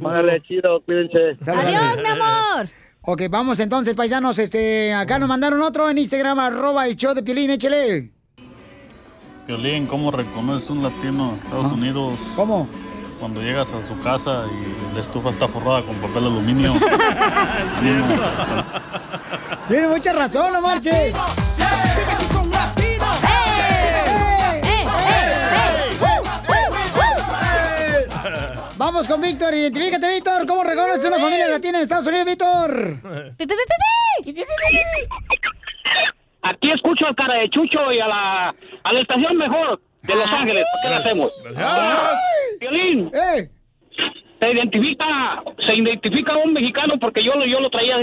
Póngale chido, cuídense. Adiós, mi amor. Ok, vamos entonces, paisanos. Este, acá nos mandaron otro en Instagram, arroba el show de Piolín, échale. Piolín, ¿cómo reconoces un latino en Estados Ajá. Unidos? ¿Cómo? Cuando llegas a su casa y la estufa está forrada con papel aluminio. Tiene mucha razón, no marches. Vamos con Víctor, identifícate, Víctor. ¿Cómo reconoces una familia latina en Estados Unidos, Víctor? Aquí escucho al cara de Chucho y a la, a la estación mejor de Los Ángeles. ¿Qué le hacemos? Gracias. Piolín, eh. se identifica, se identifica a un mexicano porque yo, yo lo traía,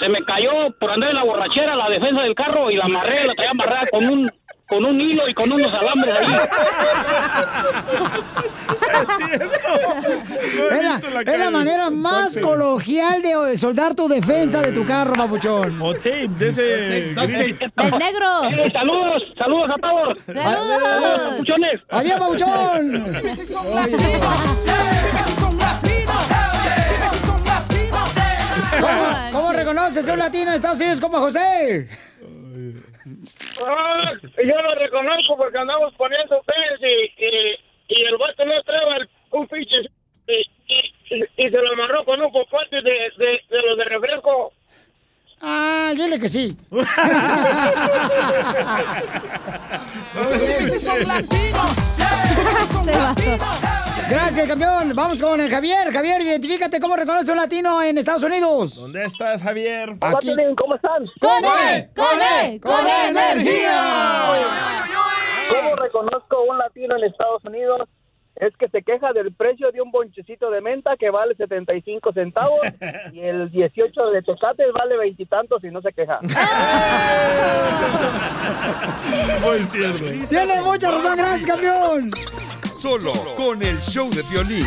se me cayó por andar en la borrachera la defensa del carro y la amarré, la traía amarrada con un... con un hilo y con unos alambres ahí. Es cierto. No es la, la, es la manera más Doctor. coloquial de soldar tu defensa de tu carro, papuchón. O tape, de ese... ¡Del negro! Eh, ¡Saludos! ¡Saludos a todos! ¡Saludos, papuchones! ¡Adiós, papuchón! ¡Dime si son latinos! ¡Dime si son latinos! ¡Dime si son latinos! ¿Cómo reconoces un latino en Estados Unidos como José? Ah, yo lo reconozco porque andamos poniendo peles y, y, y el vato no traba el, un pinche y, y, y se lo amarró con un popote de, de, de los de refresco. Ah, dile que sí. Gracias, campeón. Vamos con el Javier. Javier, identifícate. ¿Cómo reconoce un latino en Estados Unidos? ¿Dónde estás, Javier? Aquí. ¿Cómo están? ¡Con él! ¡Con él! ¡Con energía! ¿Cómo reconozco un latino en Estados Unidos? Es que se queja del precio de un bonchecito de menta que vale setenta y cinco centavos y el dieciocho de Tecate vale veintitantos y, y no se queja. Muy cierto. Tienes mucha razón, gracias, campeón. Solo con el show de Piolín.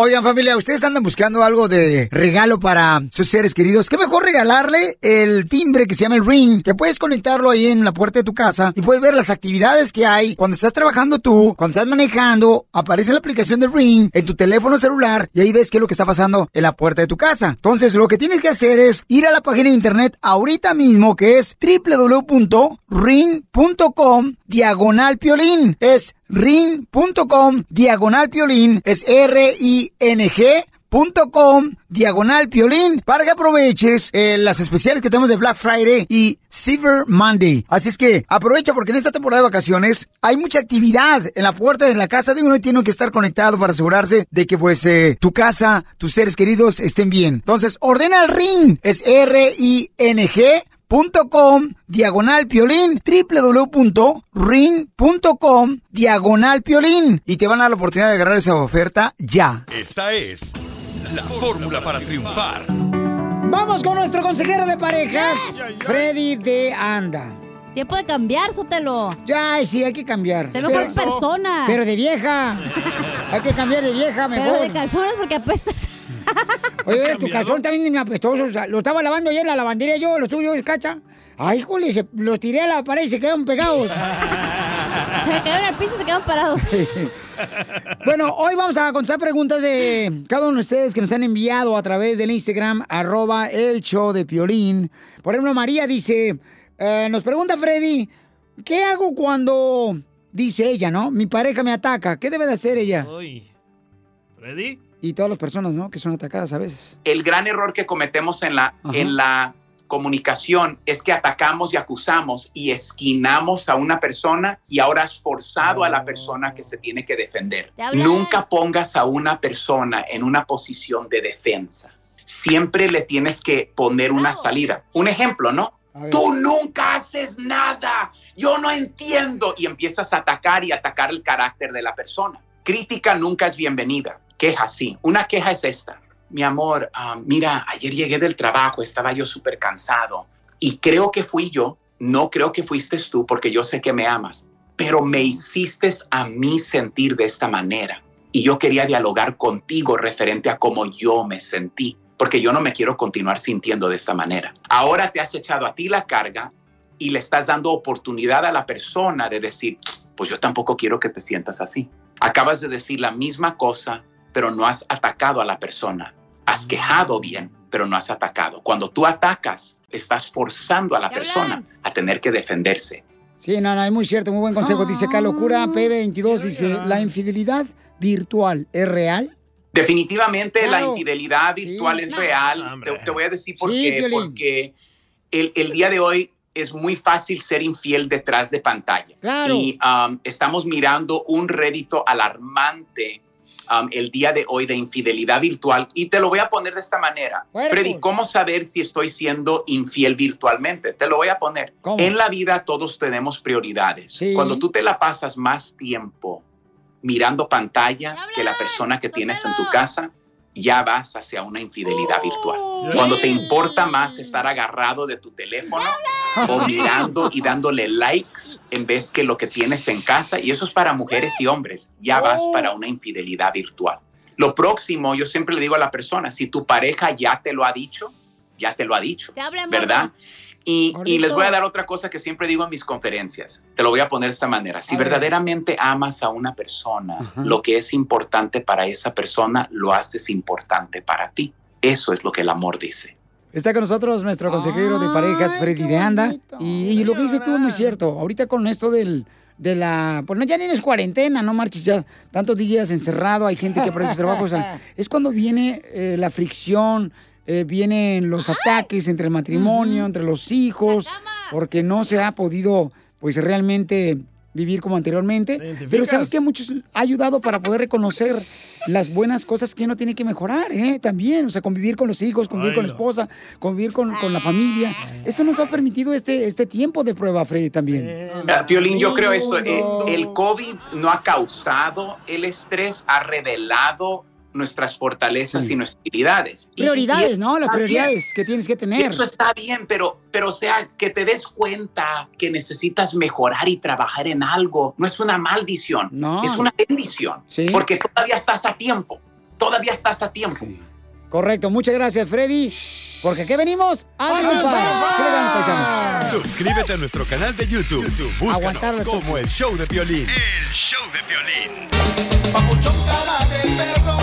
Oigan, familia, ustedes andan buscando algo de regalo para sus seres queridos. ¿Qué mejor regalarle el timbre que se llama el Ring? Que puedes conectarlo ahí en la puerta de tu casa y puedes ver las actividades que hay. Cuando estás trabajando tú, cuando estás manejando, aparece la aplicación de Ring en tu teléfono celular y ahí ves qué es lo que está pasando en la puerta de tu casa. Entonces, lo que tienes que hacer es ir a la página de internet ahorita mismo, que es doble u doble u doble u punto ring punto com diagonal piolín. Es ring punto com diagonal piolín, es R I N G punto com diagonal piolín, para que aproveches eh, las especiales que tenemos de Black Friday y Cyber Monday. Así es que aprovecha, porque en esta temporada de vacaciones hay mucha actividad en la puerta de la casa de uno y tiene que estar conectado para asegurarse de que pues eh, tu casa, tus seres queridos estén bien. Entonces ordena el Ring, es R I N G punto com diagonal piolín, doble u doble u doble u punto ring punto com diagonal piolín, y te van a dar la oportunidad de agarrar esa oferta ya. Esta es la fórmula para triunfar. Vamos con nuestro consejero de parejas, Freddy de Anda. Tiempo de cambiar, Sotelo. Ya, sí, hay que cambiar. Sé mejor persona. Pero de vieja. Hay que cambiar de vieja, mejor. Pero de calzones porque apestas. Oye, tu calzón también me apestoso. Lo estaba lavando ayer la lavandería yo, los tuyos, cacha. Ay, jole, se, los tiré a la pared y se quedaron pegados. Se me cayeron al piso y se quedaron parados. Bueno, hoy vamos a contestar preguntas de cada uno de ustedes que nos han enviado a través del Instagram, arroba el show de Piolín. Por ejemplo, María dice, eh, nos pregunta Freddy, ¿qué hago cuando, dice ella, ¿no? Mi pareja me ataca, ¿qué debe de hacer ella? Uy, ¿Freddy? Y todas las personas, ¿no?, que son atacadas a veces. El gran error que cometemos en la, en la comunicación es que atacamos y acusamos y esquinamos a una persona y ahora has forzado oh. a la persona que se tiene que defender. Nunca pongas a una persona en una posición de defensa. Siempre le tienes que poner una oh. salida. Un ejemplo, ¿no? Tú nunca haces nada. Yo no entiendo. Y empiezas a atacar y atacar el carácter de la persona. Crítica nunca es bienvenida. Queja, sí. Una queja es esta. Mi amor, uh, mira, ayer llegué del trabajo, estaba yo súper cansado y creo que fui yo. No creo que fuiste tú porque yo sé que me amas, pero me hiciste a mí sentir de esta manera y yo quería dialogar contigo referente a cómo yo me sentí porque yo no me quiero continuar sintiendo de esta manera. Ahora te has echado a ti la carga y le estás dando oportunidad a la persona de decir, pues yo tampoco quiero que te sientas así. Acabas de decir la misma cosa, pero no has atacado a la persona. Has quejado bien, pero no has atacado. Cuando tú atacas, estás forzando a la persona a tener que defenderse. Sí, no, no, es muy cierto, muy buen consejo. Dice acá, Locura P veintidós, dice, ¿la infidelidad virtual es real? Definitivamente claro. La infidelidad virtual sí, es claro. real. Te, te voy a decir por sí, qué. Violín. Porque el, el día de hoy es muy fácil ser infiel detrás de pantalla. Claro. Y um, estamos mirando un rédito alarmante Um, el día de hoy de infidelidad virtual. Y te lo voy a poner de esta manera. Bueno, Freddy, ¿cómo saber si estoy siendo infiel virtualmente? Te lo voy a poner. ¿Cómo? En la vida todos tenemos prioridades. Sí. Cuando tú te la pasas más tiempo mirando pantalla que la persona que tienes en tu casa, ya vas hacia una infidelidad uh, virtual. Yeah. Cuando te importa más estar agarrado de tu teléfono o mirando y dándole likes en vez que lo que tienes en casa, y eso es para mujeres y hombres, ya oh. vas para una infidelidad virtual. Lo próximo, yo siempre le digo a la persona, si tu pareja ya te lo ha dicho, ya te lo ha dicho, ¿verdad? Y, y les voy a dar otra cosa que siempre digo en mis conferencias. Te lo voy a poner de esta manera. Si verdaderamente amas a una persona, uh-huh. lo que es importante para esa persona, lo haces importante para ti. Eso es lo que el amor dice. Está con nosotros nuestro consejero de parejas, Freddy de Anda. Y, y lo que dices tú es muy cierto. Ahorita con esto del, de la... Pues no, ya ni es cuarentena, no marches ya tantos días encerrado. Hay gente que para sus trabajos... O sea, es cuando viene eh, la fricción... Eh, vienen los ataques entre el matrimonio, entre los hijos, porque no se ha podido, pues, realmente vivir como anteriormente. Pero sabes que muchos ha ayudado para poder reconocer las buenas cosas que uno tiene que mejorar, ¿eh? También, o sea, convivir con los hijos, convivir Ay, con la esposa, convivir con, con la familia. Eso nos ha permitido este, este tiempo de prueba, Freddy, también. Uh, Piolín, yo creo esto, eh, el COVID no ha causado el estrés, ha revelado nuestras fortalezas sí. y nuestras habilidades. Prioridades, y, y ¿no? Las prioridades bien. Que tienes que tener. Eso está bien, pero, pero o sea, que te des cuenta que necesitas mejorar y trabajar en algo, no es una maldición, no. es una bendición, sí. porque todavía estás a tiempo, todavía estás a tiempo. Sí. Correcto, muchas gracias, Freddy, porque aquí venimos a triunfar. Suscríbete a nuestro canal de YouTube. YouTube búscanos como El Show de Piolín. El Show de Piolín. Papuchón cara de perro,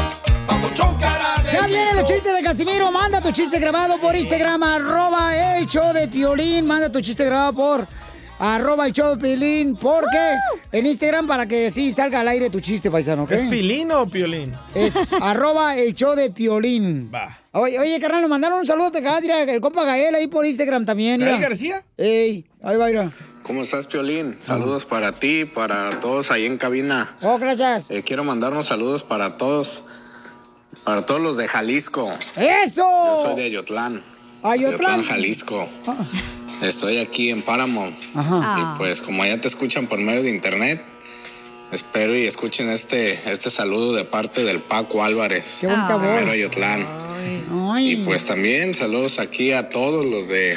papuchón cara de perro. Ya vienen los chistes de Casimiro. Manda tu chiste grabado por Instagram, arroba El Show de Piolín. Manda tu chiste grabado por arroba El Show de Piolín, porque uh. en Instagram, para que sí salga al aire tu chiste, paisano, ¿ok? ¿Es Pilín o Piolín? Es arroba El Show de Piolín. Va. Oye, oye, carnal, nos mandaron un saludo de Cadria, el compa Gael, ahí por Instagram también. ¿Gael García? Ey, ahí va, mira. ¿Cómo estás, Piolín? Saludos uh-huh. para ti, para todos ahí en cabina. Oh, gracias. Eh, quiero mandar unos saludos para todos, para todos los de Jalisco. ¡Eso! Yo soy de Ayotlán. Ayotlán, Jalisco. Estoy aquí en Paramount. Ajá. Y pues como ya te escuchan por medio de internet, espero y escuchen este, este saludo de parte del Paco Álvarez. Qué bonita voz. Primero Ayotlán. Ay. Y pues también saludos aquí a todos los de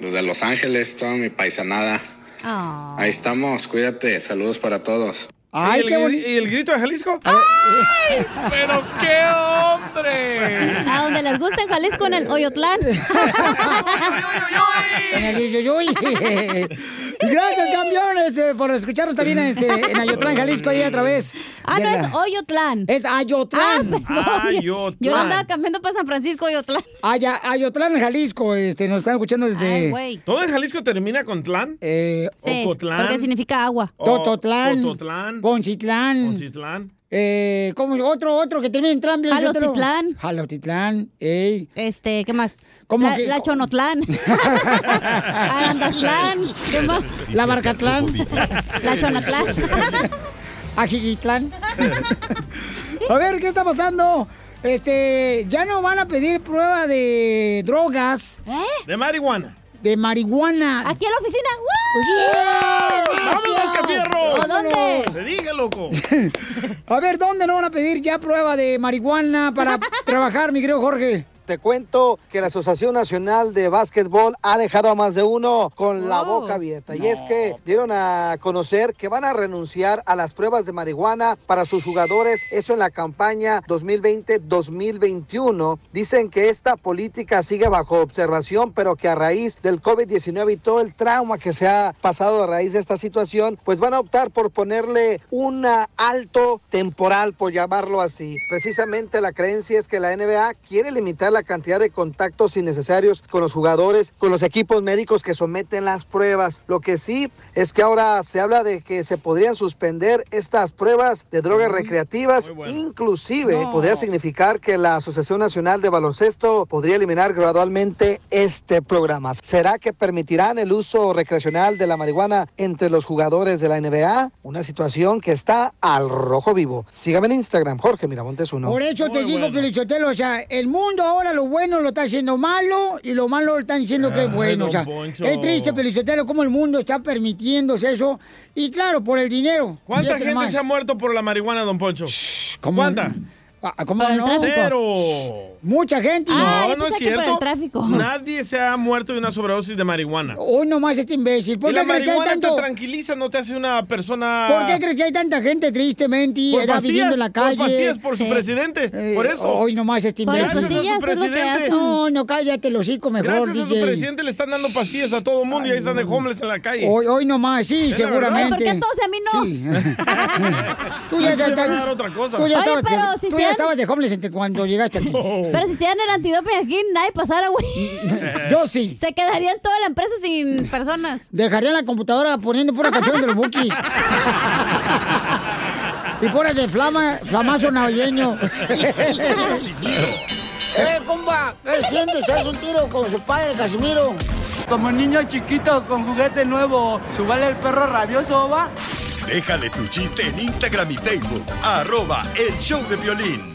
los de Los Ángeles, toda mi paisanada. Oh. Ahí estamos, cuídate, saludos para todos. Ay, ¿Y, el, qué bonito. ¿Y el grito de Jalisco? ¡Ay! ¡Pero qué hombre! A donde les gusta en Jalisco, en el Oyotlán. En el Yoyoyoy. Gracias, campeones, eh, por escucharnos también este, en Ayotlán, Jalisco, ahí otra vez. Ah, no, la... es Oyotlán. Es Ayotlán. Ah, Ayotlán. Yo andaba cambiando para San Francisco, Ayotlán. Aya, Ayotlán, Jalisco, este, nos están escuchando desde... Ay, ¿todo en Jalisco termina con tlán? Eh, sí, Ocotlán, porque significa agua. Tototlán. Tototlán. Ponchitlán. Ponchitlán. Eh, como otro, otro que termina en Tlán. Jalotitlán. Jalotitlán, ey. Este, ¿qué más? ¿Cómo la, que? La Chonotlán. Arandaslán. ¿Qué más? La Barcatlán. La Chonotlán. Ajijitlán. A ver, ¿qué está pasando? Este, ya no van a pedir prueba de drogas. ¿Eh? De marihuana. De marihuana. Aquí en la oficina. ¡Woo! Yeah, ¡vámonos, Capierro! ¿A dónde? Se diga, loco. A ver, ¿dónde no van a pedir ya prueba de marihuana para trabajar, mi querido Jorge? Te cuento que la Asociación Nacional de Básquetbol ha dejado a más de uno con oh, la boca abierta. No. Y es que dieron a conocer que van a renunciar a las pruebas de marihuana para sus jugadores. Eso en la campaña dos mil veinte dos mil veintiuno. Dicen que esta política sigue bajo observación, pero que a raíz del COVID diecinueve y todo el trauma que se ha pasado a raíz de esta situación, pues van a optar por ponerle un alto temporal, por llamarlo así. Precisamente la creencia es que la N B A quiere limitar la cantidad de contactos innecesarios con los jugadores, con los equipos médicos que someten las pruebas. Lo que sí es que ahora se habla de que se podrían suspender estas pruebas de drogas recreativas, bueno. inclusive no. podría significar que la Asociación Nacional de Baloncesto podría eliminar gradualmente este programa. ¿Será que permitirán el uso recreacional de la marihuana entre los jugadores de la N B A? Una situación que está al rojo vivo. Sígame en Instagram, Jorge Miramontes uno. Por eso te Muy digo, bueno. Pelichotelo, o sea, el mundo ahora lo bueno lo está haciendo malo y lo malo lo están diciendo que es bueno. Ay, o sea, Poncho. Es triste, Pelizotero, cómo el mundo está permitiéndose eso. Y claro, por el dinero. ¿Cuánta gente más. se ha muerto por la marihuana, don Poncho? Shh, ¿cómo? ¿Cuánta? ¿Cómo no? Cero. Mucha gente. Ay, no, no es cierto. Nadie se ha muerto de una sobredosis de marihuana. Hoy nomás este imbécil. ¿Por y qué la marihuana que hay tanto... te tranquiliza, no te hace una persona... ¿Por qué crees que hay tanta gente tristemente viviendo en la calle? Por pastillas, por sí. su presidente, eh, por eso. Hoy nomás este imbécil. Por pastillas es lo que hace. No, no, cállate los hocico mejor, Gracias D J. A su presidente le están dando pastillas a todo el mundo. Ay, y ahí están de homeless en la calle. Hoy, hoy nomás, sí, es seguramente. ¿Por qué todos a mí no? Sí. Tú ya estabas... Oye, pero si se estabas de homeless cuando llegaste aquí. Oh. Pero si se dan el antidope aquí, nadie pasara, güey. Yo sí. Se quedarían toda la empresa sin personas. Dejarían la computadora poniendo pura canción de los Bukis. Y pura de flama, flamazo navideño. ¡Eh, comba! ¿Qué sientes? ¿Haz un tiro con su padre, Casimiro? Como niño chiquito con juguete nuevo, ¿subale el perro rabioso, va? Déjale tu chiste en Instagram y Facebook, arroba el show de Piolín.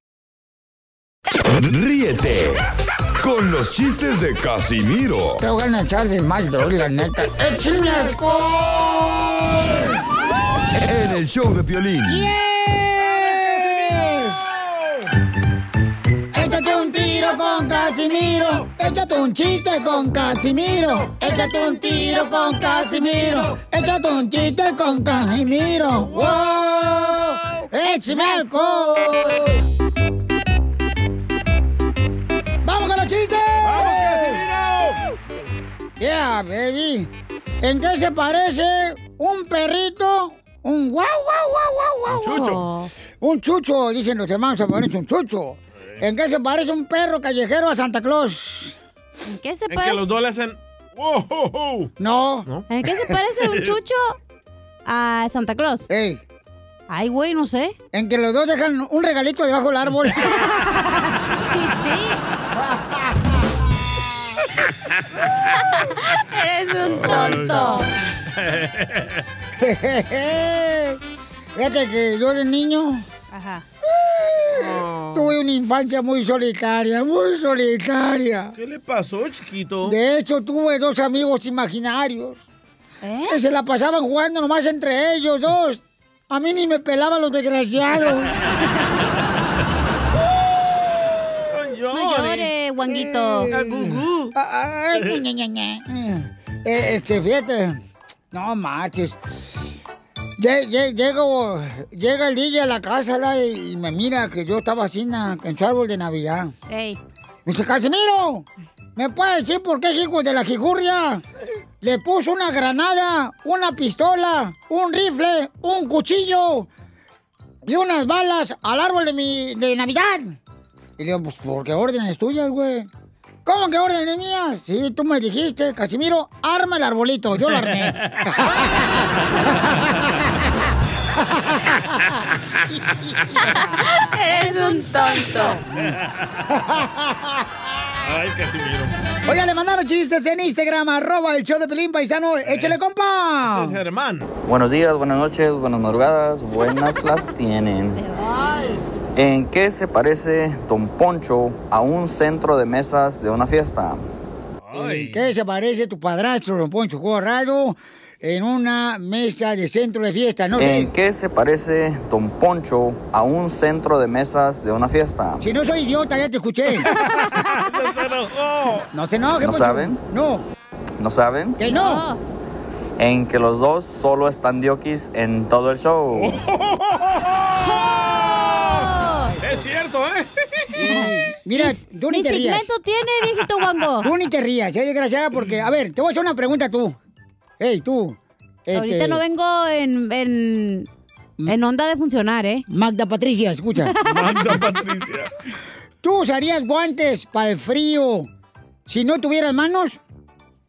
Ríete con los chistes de Casimiro. Te voy a echar de mal, doy, la neta. ¡Échame alcohol! En el show de Piolín. ¡Yes! Échate un tiro con Casimiro. Échate un chiste con Casimiro. Échate un tiro con Casimiro. Échate un chiste con Casimiro. ¡Wow! ¡Échame alcohol! Yeah, baby. ¿En qué se parece un perrito? Un guau, guau, guau, guau, guau. Un chucho. Un chucho, dicen los hermanos japoneses, un chucho. ¿En qué se parece un perro callejero a Santa Claus? ¿En qué se parece? En que los dos le hacen... ¡Wow, wow, wow! No. no. ¿En qué se parece un chucho a Santa Claus? Ey. Ay, güey, no sé. En que los dos dejan un regalito debajo del árbol. Y sí. Eres un tonto. Fíjate que yo de niño... Ajá. Oh. Tuve una infancia muy solitaria, muy solitaria. ¿Qué le pasó, chiquito? De hecho, tuve dos amigos imaginarios. ¿Eh? Que se la pasaban jugando nomás entre ellos dos. A mí ni me pelaban los desgraciados. No llores, guanguito. Este, fíjate. No manches. Llego, llega el D J a la casa la, y me mira que yo estaba así na, en su árbol de Navidad. Ey. Me dice, Casimiro, ¿me puede decir por qué hijo de la jicurria le puso una granada, una pistola, un rifle, un cuchillo y unas balas al árbol de, mi, de Navidad? Y le digo, pues, ¿por qué órdenes tuyas, güey? ¿Cómo que órdenes mías? Sí, tú me dijiste, Casimiro, arma el arbolito. Yo lo armé. Eres un tonto. Ay, Casimiro. Oigan, le mandaron chistes en Instagram, arroba el show de Pelín Paisano. Échale, compa. Este es Germán. Buenos días, buenas noches, buenas madrugadas. Buenas las tienen. ¿En qué se parece Don Poncho a un centro de mesas de una fiesta? Ay. ¿En qué se parece tu padrastro, Don Poncho Corrado? En una mesa de centro de fiesta, ¿no? ¿En soy... qué se parece Don Poncho a un centro de mesas de una fiesta? Si no soy idiota, ya te escuché. No se enojó. No se enoje, ¿No Poncho? saben? No. ¿No saben? Que no. En que los dos solo están diokis en todo el show. Es cierto, ¿eh? No. Mira, mi, tú ni te rías. ¿Qué segmento tiene, viejito guango? Tú ni te rías, ya desgraciada, porque... A ver, te voy a hacer una pregunta tú. Ey, tú. Este... Ahorita no vengo en, en, en onda de funcionar, ¿eh? Magda Patricia, escucha. Magda Patricia. ¿Tú usarías guantes para el frío si no tuvieras manos?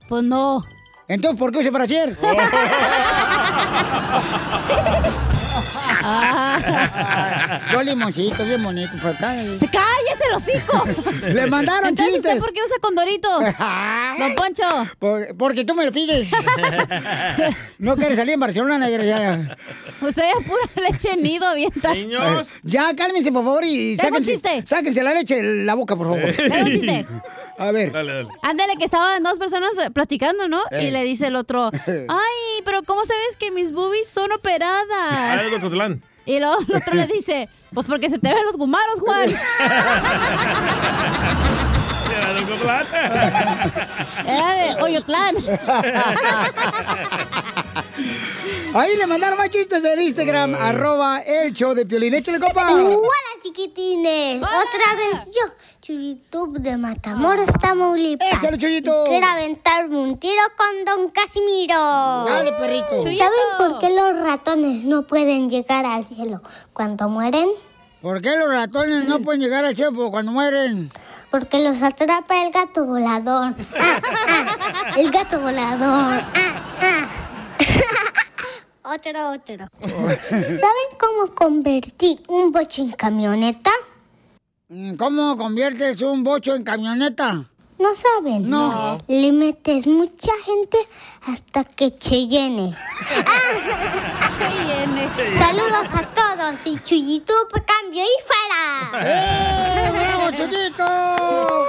Pues no. Entonces, ¿por qué usé brasier? Oh. Ah, yo limoncito, bien bonito. ¡Cállese los hijos! ¡Le mandaron Entonces, chistes! ¿Usted por qué usa condorito? ¡Don Poncho! Por, porque tú me lo pides. No quieres salir en Barcelona, ya. Usted es pura leche nido, avienta. Niños. Ya, cálmense, por favor, y sáquense, sáquense la leche de la boca, por favor. Tengo un chiste. A ver. Dale, dale. Ándale, que estaban dos personas platicando, ¿no? Eh. Y le dice el otro, ay, pero ¿cómo sabes que mis boobies son operadas? Ah, es de Cotlán. Y luego el otro le dice, pues porque se te ven los gumaros, Juan. ¿Era de Cotlán? Era de Oyotlán. Ahí le mandaron más chistes en Instagram, arroba el show de Piolín. Échale, compa. Chiquitines, ¡hola! Otra vez yo, Chuyitub de Matamoros, Tamaulipas. Échale, Chuyito. Quiero aventarme un tiro con Don Casimiro. Dale, perrito. Chuyito. ¿Saben por qué los ratones no pueden llegar al cielo cuando mueren? ¿Por qué los ratones no pueden llegar al cielo cuando mueren? Porque los atrapa el gato volador. Ah, ah, el gato volador. Ah, ah. Otro, otro. ¿Saben cómo convertir un bocho en camioneta? ¿Cómo conviertes un bocho en camioneta? No saben. No. Le metes mucha gente hasta que se llene. Saludos a todos y Chuyito, cambio y fuera. ¡Eh! ¡Bravo, Chuyito!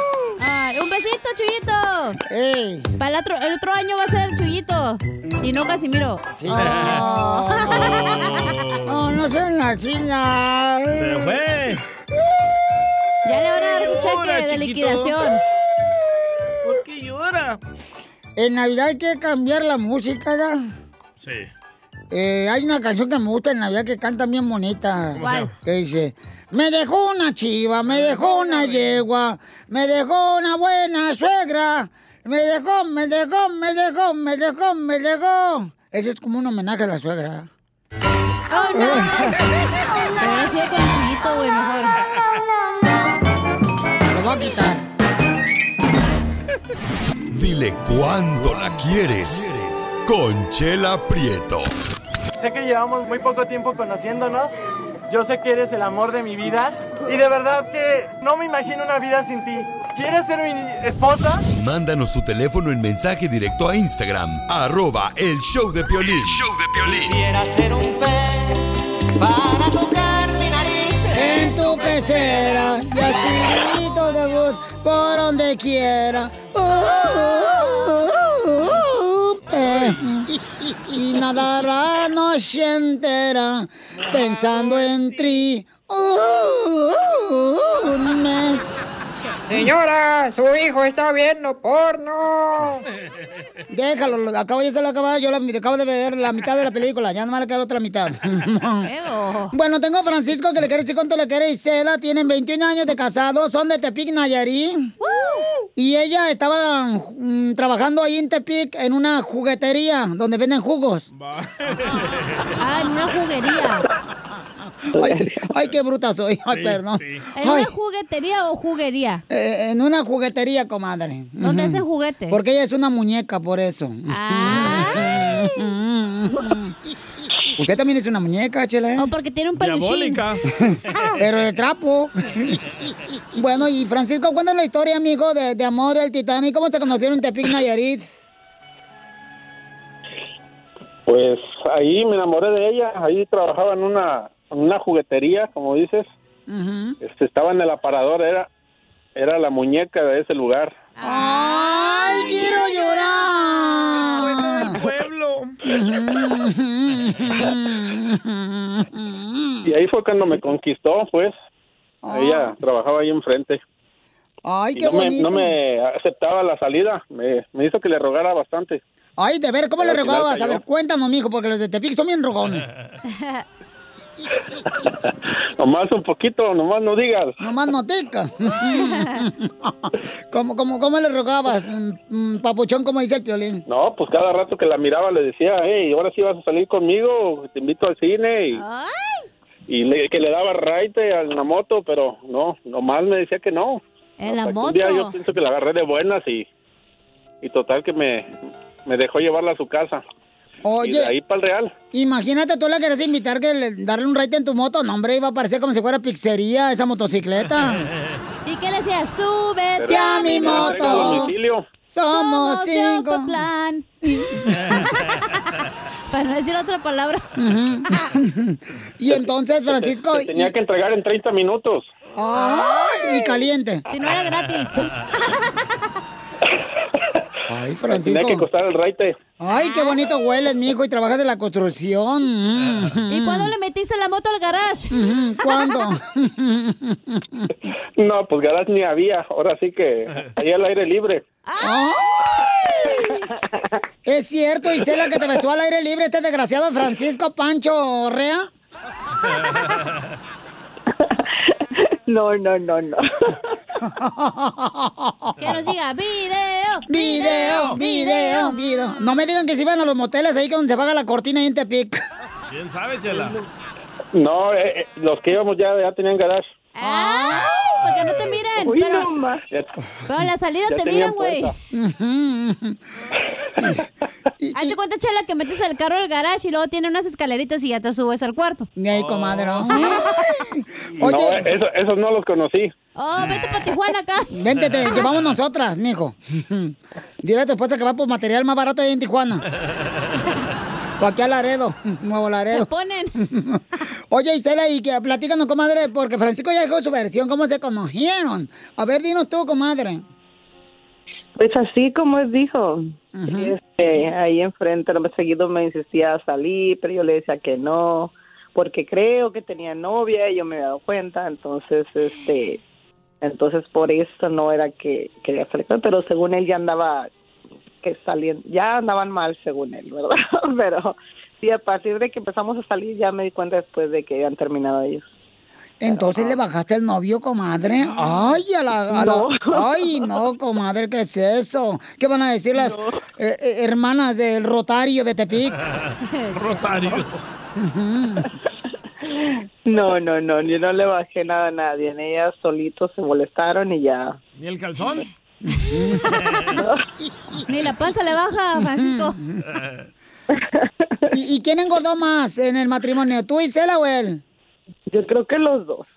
Un besito, Chuyito. Ey. Para el otro, el otro año va a ser Chuyito. Y no Casimiro. Sí. Oh. Oh. Oh, no sean así. Se fue. Ya le van a dar su cheque Hola, de chiquito. liquidación. ¿Por qué llora? En Navidad hay que cambiar la música, ¿da? Sí. Eh, hay una canción que me gusta en Navidad que canta bien bonita. ¿Cuál? Que dice... Me dejó una chiva, me dejó una yegua, me dejó una buena suegra, me dejó, me dejó, me dejó, me dejó, me dejó. Ese es como un homenaje a la suegra. ¡Oh, no! Ahora sigue con el chiquito, güey, mejor. Lo voy a quitar. Dile cuándo la quieres. Con Chela Prieto. Sé que llevamos muy poco tiempo conociéndonos. Yo sé que eres el amor de mi vida y de verdad que no me imagino una vida sin ti. ¿Quieres ser mi esposa? Mándanos tu teléfono en mensaje directo a Instagram, arroba el show de Piolín. Show de Piolín. Quisiera ser un pez para tocar mi nariz en tu pecera y así grito de voz por donde quiera. Uh, uh, uh, uh, uh, eh. Y nadará noche entera pensando en ti. Uh, uh, uh, un mes. Señora, su hijo está viendo porno. Déjalo, lo, acabo ya se lo acabado. Yo la, acabo de ver la mitad de la película. Ya no me va a quedar otra mitad. Bueno, tengo a Francisco que le quiere decir cuánto le quiere Isela. Tienen veintiún años de casados. Son de Tepic, Nayarit. Uh. Y ella estaba mm, trabajando ahí en Tepic en una juguetería donde venden jugos. Ah, en una juguería. Ay, ay, qué bruta soy. Ay, sí, perdón. Sí. ¿En ay. una juguetería o juguería? Eh, en una juguetería, comadre. ¿Dónde hacen uh-huh. juguetes? Porque ella es una muñeca, por eso. Ay. Usted también es una muñeca, Chela. No, porque tiene un peluchín. Diabólica. Pero de trapo. Bueno, y Francisco, cuéntanos la historia, amigo, de, de amor del Titanic. ¿Cómo se conocieron en Tepic, Nayarit? Pues ahí me enamoré de ella. Ahí trabajaba en una... una juguetería, como dices. Uh-huh. Este, estaba en el aparador, era era la muñeca de ese lugar. ¡Ay, quiero llorar! El pueblo. Y ahí fue cuando me conquistó, pues. Ah. Ella trabajaba ahí enfrente. Ay, y qué no bonito. Me, no me aceptaba la salida, me, me hizo que le rogara bastante. Ay, de ver, ¿cómo le rogabas? A ver, cuéntanos, mijo, porque los de Tepic son bien rogones. Nomás un poquito, nomás no digas. Nomás no teca. ¿Cómo, cómo, ¿Cómo le rogabas, papuchón, como dice el Piolín? No, pues cada rato que la miraba le decía, hey, ahora sí vas a salir conmigo, te invito al cine. Y, y le, que le daba raite a la moto, pero no, nomás me decía que no. ¿En la moto? Un día yo pienso que la agarré de buenas y, y total que me, me dejó llevarla a su casa. Oye, y de ahí para el real. Imagínate, tú la querés invitar, que le, darle un rate en tu moto. No, hombre, iba a parecer como si fuera pizzería esa motocicleta. ¿Y qué le decía? Súbete pero a mi moto. Somos, Somos cinco. Para no decir otra palabra. Uh-huh. Y entonces, Francisco... Te, te tenía y... que entregar en treinta minutos. Ah, ¡ay! Y caliente. Si no era gratis. Ay, Francisco. Tiene que costar el raite. Ay, qué bonito hueles, mijo, y trabajas en la construcción. ¿Y cuándo le metiste la moto al garage? ¿Cuándo? No, pues garage ni había. Ahora sí que ahí al aire libre. ¡Ay! Es cierto, Isela, que te besó al aire libre este desgraciado Francisco Pancho Rea. No, no, no, no. Que nos diga video, video, video, video. No me digan que se iban a los moteles ahí donde se paga la cortina y en Tepic. ¿Quién sabe, Chela? No, eh, los que íbamos ya, ya tenían garage. ¡Ay! Porque no te miren. Uy, pero, no, pero a la salida te miran, güey. Hazte cuenta, Chela, que metes el carro al garage y luego tiene unas escaleritas y ya te subes al cuarto. Y ahí, comadre. Oh. Oye, no, eso, esos no los conocí. Oh, vete para Tijuana acá. Vente, te llevamos nosotras, mijo. Dile a tu esposa que va por material más barato ahí en Tijuana. Aquí a Laredo, Nuevo Laredo. Se ponen. Oye, Isela, y que platícanos, comadre, porque Francisco ya dejó su versión, ¿cómo se conocieron? A ver, dinos tú, comadre. Pues así como él dijo. Uh-huh. Este, ahí enfrente, seguido me insistía a salir, pero yo le decía que no, porque creo que tenía novia y yo me había dado cuenta, entonces, este, entonces por eso no era que quería salir, pero según él ya andaba... que salían, ya andaban mal según él, ¿verdad? Pero sí, a partir de que empezamos a salir, ya me di cuenta después de que habían terminado ellos. Entonces, pero, ¿le bajaste el novio, comadre? Ay, a la, a no. la... Ay, no, comadre, ¿qué es eso? ¿Qué van a decir las no. eh, eh, hermanas del Rotario de Tepic? Rotario. No, no, no, yo no le bajé nada a nadie. Ellas solitos se molestaron y ya. ¿Ni el calzón? Ni la panza le baja, Francisco. ¿Y, ¿Y quién engordó más en el matrimonio? ¿Tú, Isela, o él? Yo creo que los dos.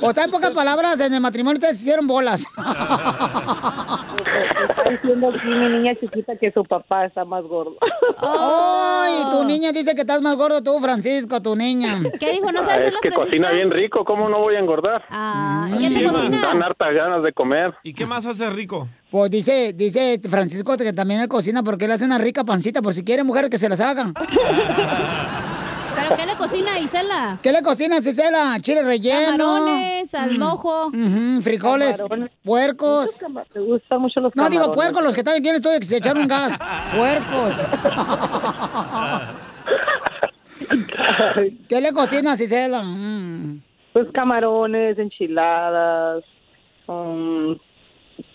O sea, en pocas palabras, en el matrimonio ustedes hicieron bolas. diciendo aquí mi niña chiquita que su papá está más gordo. ¡Ay! Oh, tu niña dice que estás más gordo tú, Francisco, tu niña. ¿Qué dijo? ¿No sabes ah, es que Francisco? Cocina bien rico, ¿cómo no voy a engordar? Ah, ¿quién te cocina? Dan hartas ganas de comer. ¿Y qué más hace rico? Pues dice, dice Francisco que también él cocina porque él hace una rica pancita, por si quiere mujer que se las hagan. ¿Pero qué le cocina Isela? ¿Qué le cocina Isela? Chile relleno. Camarones, al mojo. Mm-hmm, frijoles, camarones. Puercos. Me gustan mucho los camarones. No, digo puercos, los que también tienen todo que se echaron gas. Puercos. ¿Qué le cocina Isela? Mm. Pues camarones, enchiladas, um...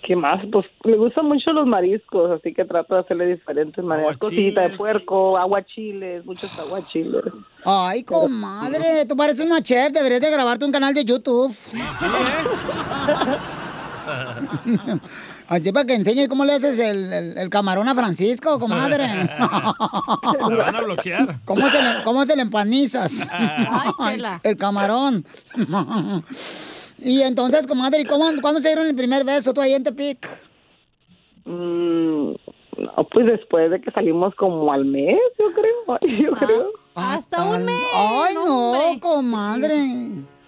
¿qué más? Pues le gustan mucho los mariscos, así que trato de hacerle diferentes maneras. Cosita de puerco, aguachiles, muchos aguachiles. Ay, comadre, tú pareces una chef, deberías de grabarte un canal de YouTube. ¿Sí, eh? Así para que enseñes cómo le haces el, el, el camarón a Francisco, comadre. Te van a bloquear. ¿Cómo se le, cómo se le empanizas? Ay, chela. El camarón. Y entonces, comadre, ¿cómo, ¿cuándo se dieron el primer beso tú ahí en Tepic? Mm, no, pues después de que salimos como al mes, yo creo. Yo ah, creo. Hasta, hasta un mes. Ay, no, hombre. Comadre.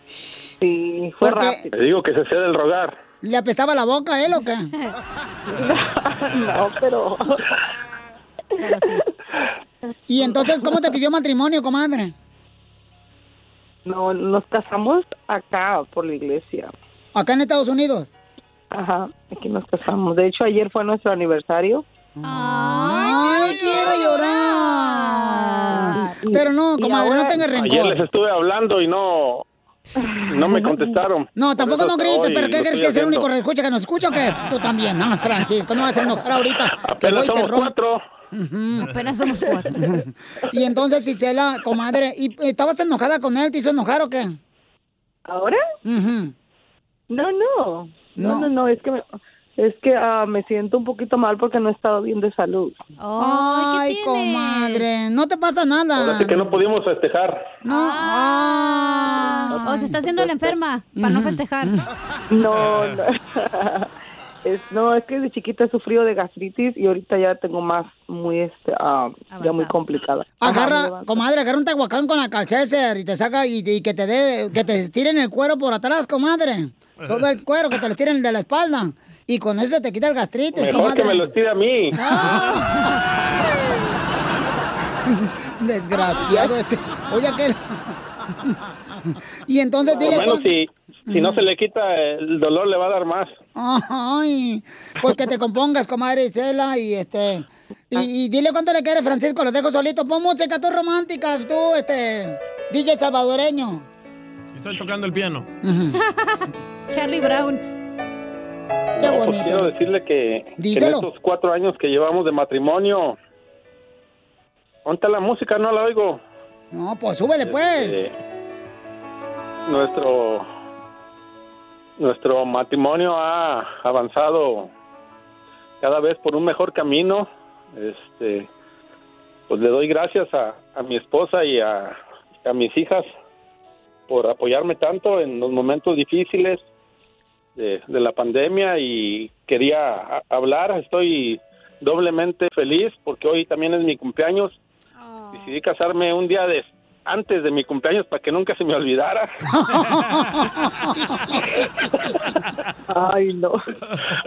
Sí, fue porque rápido. Te digo que se sea del rogar. ¿Le apestaba la boca a él o qué? No, pero... pero sí. Y entonces, ¿cómo te pidió matrimonio, comadre? No, nos casamos acá, por la iglesia. ¿Acá en Estados Unidos? Ajá, aquí nos casamos. De hecho, ayer fue nuestro aniversario. ¡Ay, Ay quiero llorar! Y, pero no, comadre, ahora, no tengas rencor. Ayer les estuve hablando y no no me contestaron. No, tampoco no grites, pero ¿qué crees que es el único escucha que nos escucha o qué? Tú también, no, Francisco, no vas a enojar ahorita. Apenas somos cuatro. Uh-huh. Apenas somos cuatro. Y entonces, Isela, comadre, ¿y estabas enojada con él? ¿Te hizo enojar o qué? ¿Ahora? Uh-huh. No, no, no, no, no, es que me, es que uh, me siento un poquito mal porque no he estado bien de salud. Oh, ay, comadre, no te pasa nada. Ahora sí que no pudimos festejar. No. Ah. O se está haciendo la enferma para uh-huh. no festejar. No, no. Es, no, es que de chiquita he sufrido de gastritis y ahorita ya tengo más, muy, este, uh, ya muy complicada. Agarra, Ajá, comadre, agarra un tahuacán con la calcéser y te saca y, y que te de, que te estiren el cuero por atrás, comadre. Todo el cuero, que te lo estiren de la espalda. Y con eso te quita el gastritis, mejor comadre. Que me lo estire a mí. Desgraciado este. Oye, aquel. Y entonces dile... Bueno, si, si no se le quita el dolor, le va a dar más. Ay, pues que te compongas, comadre Isela, y este... Y, y dile cuánto le quieres, Francisco, los dejo solito. Pon música, tú romántica, tú, este... D J salvadoreño. Estoy tocando el piano. Charlie Brown. Qué no, bonito. Pues quiero decirle que, que en estos cuatro años que llevamos de matrimonio... ¿Ponte la música? No la oigo. No, pues súbele, pues. Este... Nuestro nuestro matrimonio ha avanzado cada vez por un mejor camino. Este, pues le doy gracias a, a mi esposa y a, a mis hijas por apoyarme tanto en los momentos difíciles de, de la pandemia, y quería hablar. Estoy doblemente feliz porque hoy también es mi cumpleaños. Oh. Decidí casarme un día de antes de mi cumpleaños para que nunca se me olvidara. Ay, no.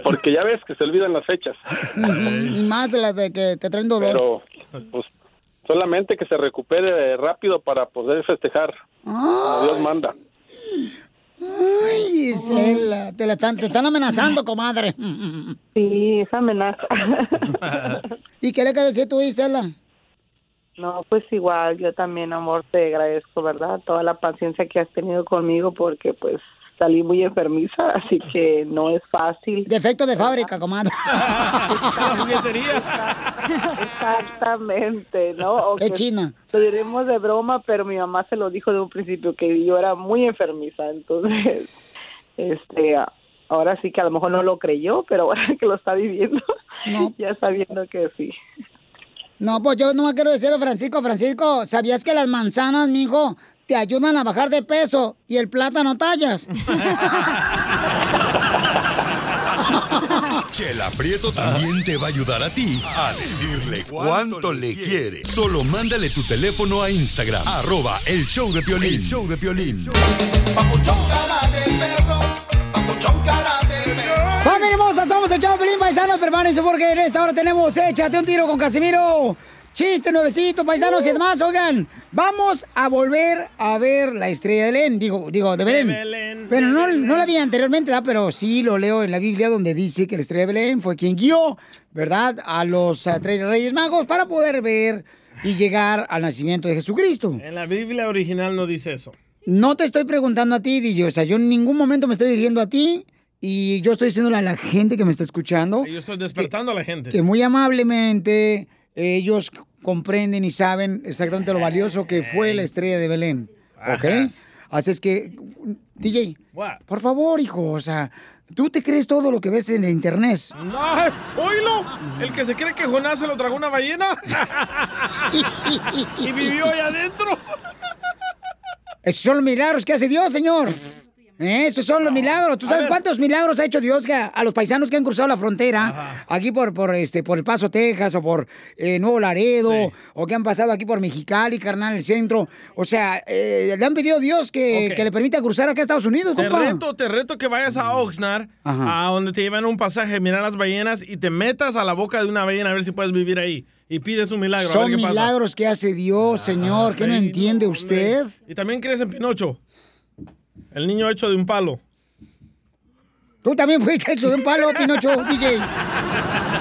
Porque ya ves que se olvidan las fechas. Y más las de que te traen dolor. Pero pues solamente que se recupere rápido para poder festejar. Como Dios manda. Ay, Isela, te, la están, te están amenazando, comadre. Sí, esa amenaza. ¿Y qué le quieres decir tú, Isela? No, pues igual, yo también, amor, te agradezco, ¿verdad? Toda la paciencia que has tenido conmigo, porque pues salí muy enfermiza, así que no es fácil. Defecto de fábrica, comadre. Exactamente, ¿no? Es china. Lo diremos de broma, pero mi mamá se lo dijo de un principio, que yo era muy enfermiza, entonces, este... ahora sí que a lo mejor no lo creyó, pero ahora que lo está viviendo, no. Ya está viendo que sí. No, pues yo no me quiero decirlo, Francisco. Francisco, ¿sabías que las manzanas, mijo, te ayudan a bajar de peso y el plátano tallas? Chela Prieto también te va a ayudar a ti a decirle cuánto le quiere. Solo mándale tu teléfono a Instagram, arroba el show de Piolín. El show de Piolín. Papuchón cara de perro, papuchón cara de perro. ¡Familia hermosa! Somos el show de Piolín, paisanos, permanece porque en esta hora tenemos Échate un tiro con Casimiro. Chiste nuevecito, paisanos, y demás. Oigan, vamos a volver a ver la estrella de Belén, digo, digo de Belén. De Belén pero no, no la vi anteriormente, ¿verdad? Pero sí lo leo en la Biblia donde dice que la estrella de Belén fue quien guió, ¿verdad?, a los a tres reyes magos para poder ver y llegar al nacimiento de Jesucristo. En la Biblia original no dice eso. No te estoy preguntando a ti, D J, o sea, yo en ningún momento me estoy dirigiendo a ti. Y yo estoy diciéndole a la gente que me está escuchando. Yo estoy despertando que, a la gente. Que muy amablemente ellos comprenden y saben exactamente lo valioso que fue la estrella de Belén, ¿ok? Así es que, D J, por favor, hijo, o sea, ¿tú te crees todo lo que ves en el internet? ¡No! ¡Oílo! ¿El que se cree que Jonás se lo tragó una ballena? ¿Y vivió ahí adentro? Esos son los milagros que hace Dios, señor. Esos son los milagros. ¿Tú sabes cuántos milagros ha hecho Dios que a, a los paisanos que han cruzado la frontera? Ajá. Aquí por por este por El Paso, Texas, o por eh, Nuevo Laredo, sí, o que han pasado aquí por Mexicali, carnal, el centro? O sea, eh, le han pedido a Dios que, okay. que le permita cruzar acá a Estados Unidos, te compa. Te reto, te reto que vayas a Oxnard, ajá, a donde te llevan un pasaje, mirar las ballenas y te metas a la boca de una ballena a ver si puedes vivir ahí. Y pides un milagro. Son a ver qué milagros pasa. Que hace Dios, señor. Ah, ¿qué no entiende no, usted? ¿Y también crees en Pinocho? El niño hecho de un palo. Tú también fuiste hecho de un palo, Pinocho, D J.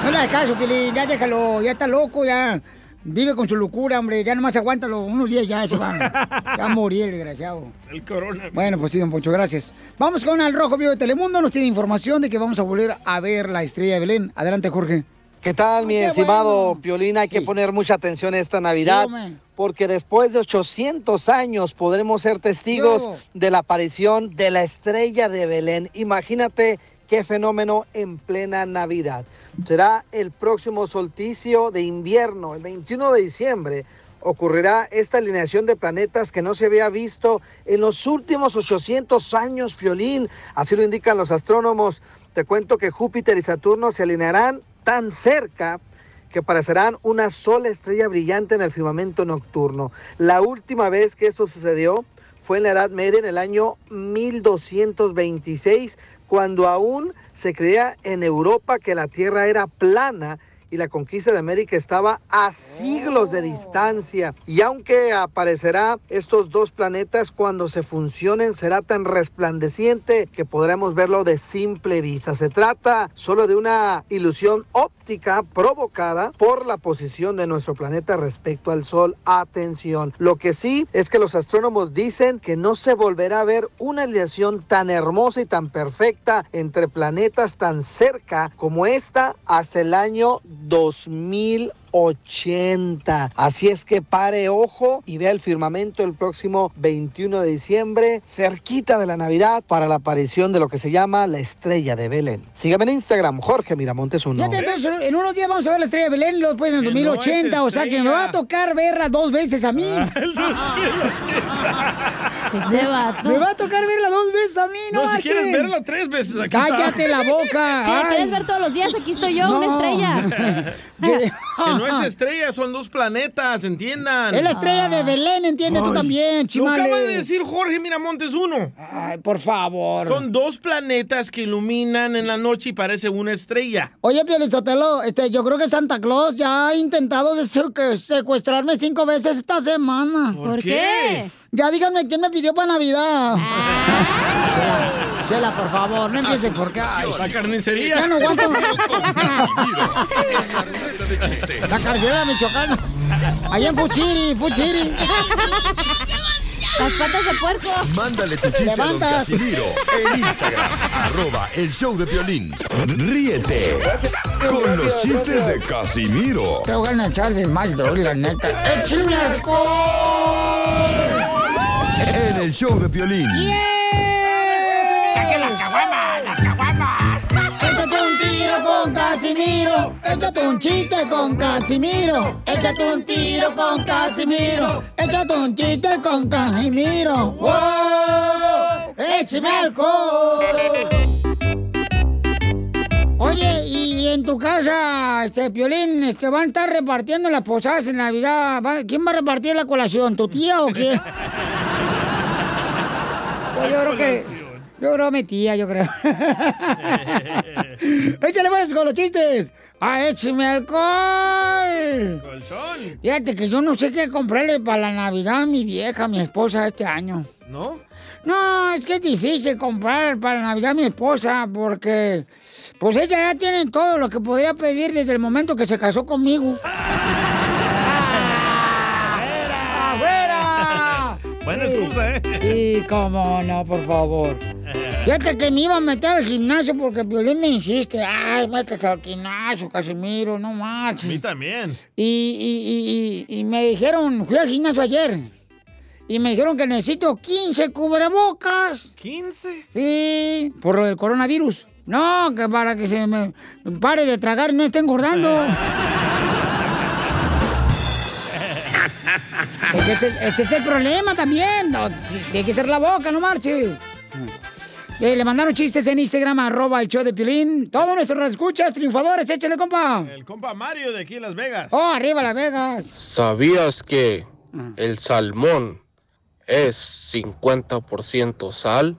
No le hagas caso, Pili, ya déjalo, ya está loco, ya. Vive con su locura, hombre, ya nomás aguántalo, unos días ya se van. Ya a morir el desgraciado. El corona. Bueno, pues sí, don Poncho, gracias. Vamos con el Rojo Vivo de Telemundo, nos tiene información de que vamos a volver a ver la estrella de Belén. Adelante, Jorge. ¿Qué tal, mi estimado Piolín? Hay que poner mucha atención esta Navidad, porque después de ochocientos años podremos ser testigos de la aparición de la estrella de Belén. Imagínate qué fenómeno en plena Navidad. Será el próximo solsticio de invierno, el veintiuno de diciembre. Ocurrirá esta alineación de planetas que no se había visto en los últimos ochocientos años, Piolín. Así lo indican los astrónomos. Te cuento que Júpiter y Saturno se alinearán tan cerca que parecerán una sola estrella brillante en el firmamento nocturno. La última vez que esto sucedió fue en la Edad Media, en el año mil doscientos veintiséis, cuando aún se creía en Europa que la Tierra era plana y la conquista de América estaba a siglos de distancia. Y aunque aparecerá estos dos planetas, cuando se funcionen será tan resplandeciente que podremos verlo de simple vista. Se trata solo de una ilusión óptica provocada por la posición de nuestro planeta respecto al Sol. Atención, lo que sí es que los astrónomos dicen que no se volverá a ver una alineación tan hermosa y tan perfecta entre planetas tan cerca como esta hasta el año dos mil ochenta. Así es que pare ojo y vea el firmamento el próximo veintiuno de diciembre, cerquita de la Navidad, para la aparición de lo que se llama la estrella de Belén. Sígame en Instagram, Jorge Miramontes uno. Fíjate, entonces en unos días vamos a ver la estrella de Belén, los pues en el dos mil ochenta, no, o sea que me va a tocar verla dos veces a mí. Ah, el dos mil ochenta. Este vato. Me va a tocar verla dos veces a mí, ¿no? No, si quieres verla tres veces, aquí cállate está. La boca. Si la quieres ver todos los días, aquí estoy yo, no. Una estrella. Que no es estrella, son dos planetas, entiendan. Es la estrella ah. de Belén, entiende. Ay, tú también, chimales. Lo acaba de decir Jorge Miramontes uno. Ay, por favor. Son dos planetas que iluminan en la noche y parece una estrella. Oye, Piolizotelo, este, yo creo que Santa Claus ya ha intentado secuestrarme cinco veces esta semana. ¿Por, ¿Por qué? Ya díganme quién me pidió para Navidad. Chela, Chela, por favor, no empieces porque... Ay, la carnicería. Ya no aguanto. La carnicería de Michoacán. Allá en Fuchiri, Fuchiri. Las patas de puerco. Mándale tu chiste a don Casimiro en Instagram, arroba el show de Piolín. Ríete con los chistes de Casimiro. Te voy a echar de mal, doy, la neta. ¡Échame alcohol! En el show de Piolín. Yeah. ¡Saque las caguamas, las caguamas! Échate un tiro con Casimiro. Échate un chiste con Casimiro. Échate un tiro con Casimiro. Échate un chiste con Casimiro. ¡Wow! ¡Échame alcohol! Oye, y en tu casa, este, Piolín, este, van a estar repartiendo las posadas en Navidad. ¿Quién va a repartir la colación? ¿Tu tía o qué? Pues yo creo que... Yo creo mi tía, yo creo. Échale más con los chistes. ¡Ah, écheme alcohol! ¡Colchón! Fíjate que yo no sé qué comprarle para la Navidad a mi vieja, a mi esposa este año. ¿No? No, es que es difícil comprar para la Navidad a mi esposa porque... Pues ella ya tiene todo lo que podría pedir desde el momento que se casó conmigo. ¡Ah! ¡Afuera! ¡Afuera! Buena excusa, ¿eh? Sí, cómo no, por favor. Fíjate que me iba a meter al gimnasio porque Piolín me insiste. Ay, métete al gimnasio, Casimiro, no marches. A mí también. Y, y, y, y, y me dijeron, fui al gimnasio ayer. Y me dijeron que necesito quince cubrebocas. ¿quince? Sí, por lo del coronavirus. No, que para que se me pare de tragar y no esté engordando. Porque ese, ese es el problema también. No, tiene que ser la boca, no marches. Eh, le mandaron chistes en Instagram, arroba el show de Piolín. Todos nuestros escuchas, triunfadores, échale, compa. El compa Mario de aquí en Las Vegas. Oh, arriba Las Vegas. ¿Sabías que el salmón es cincuenta por ciento sal?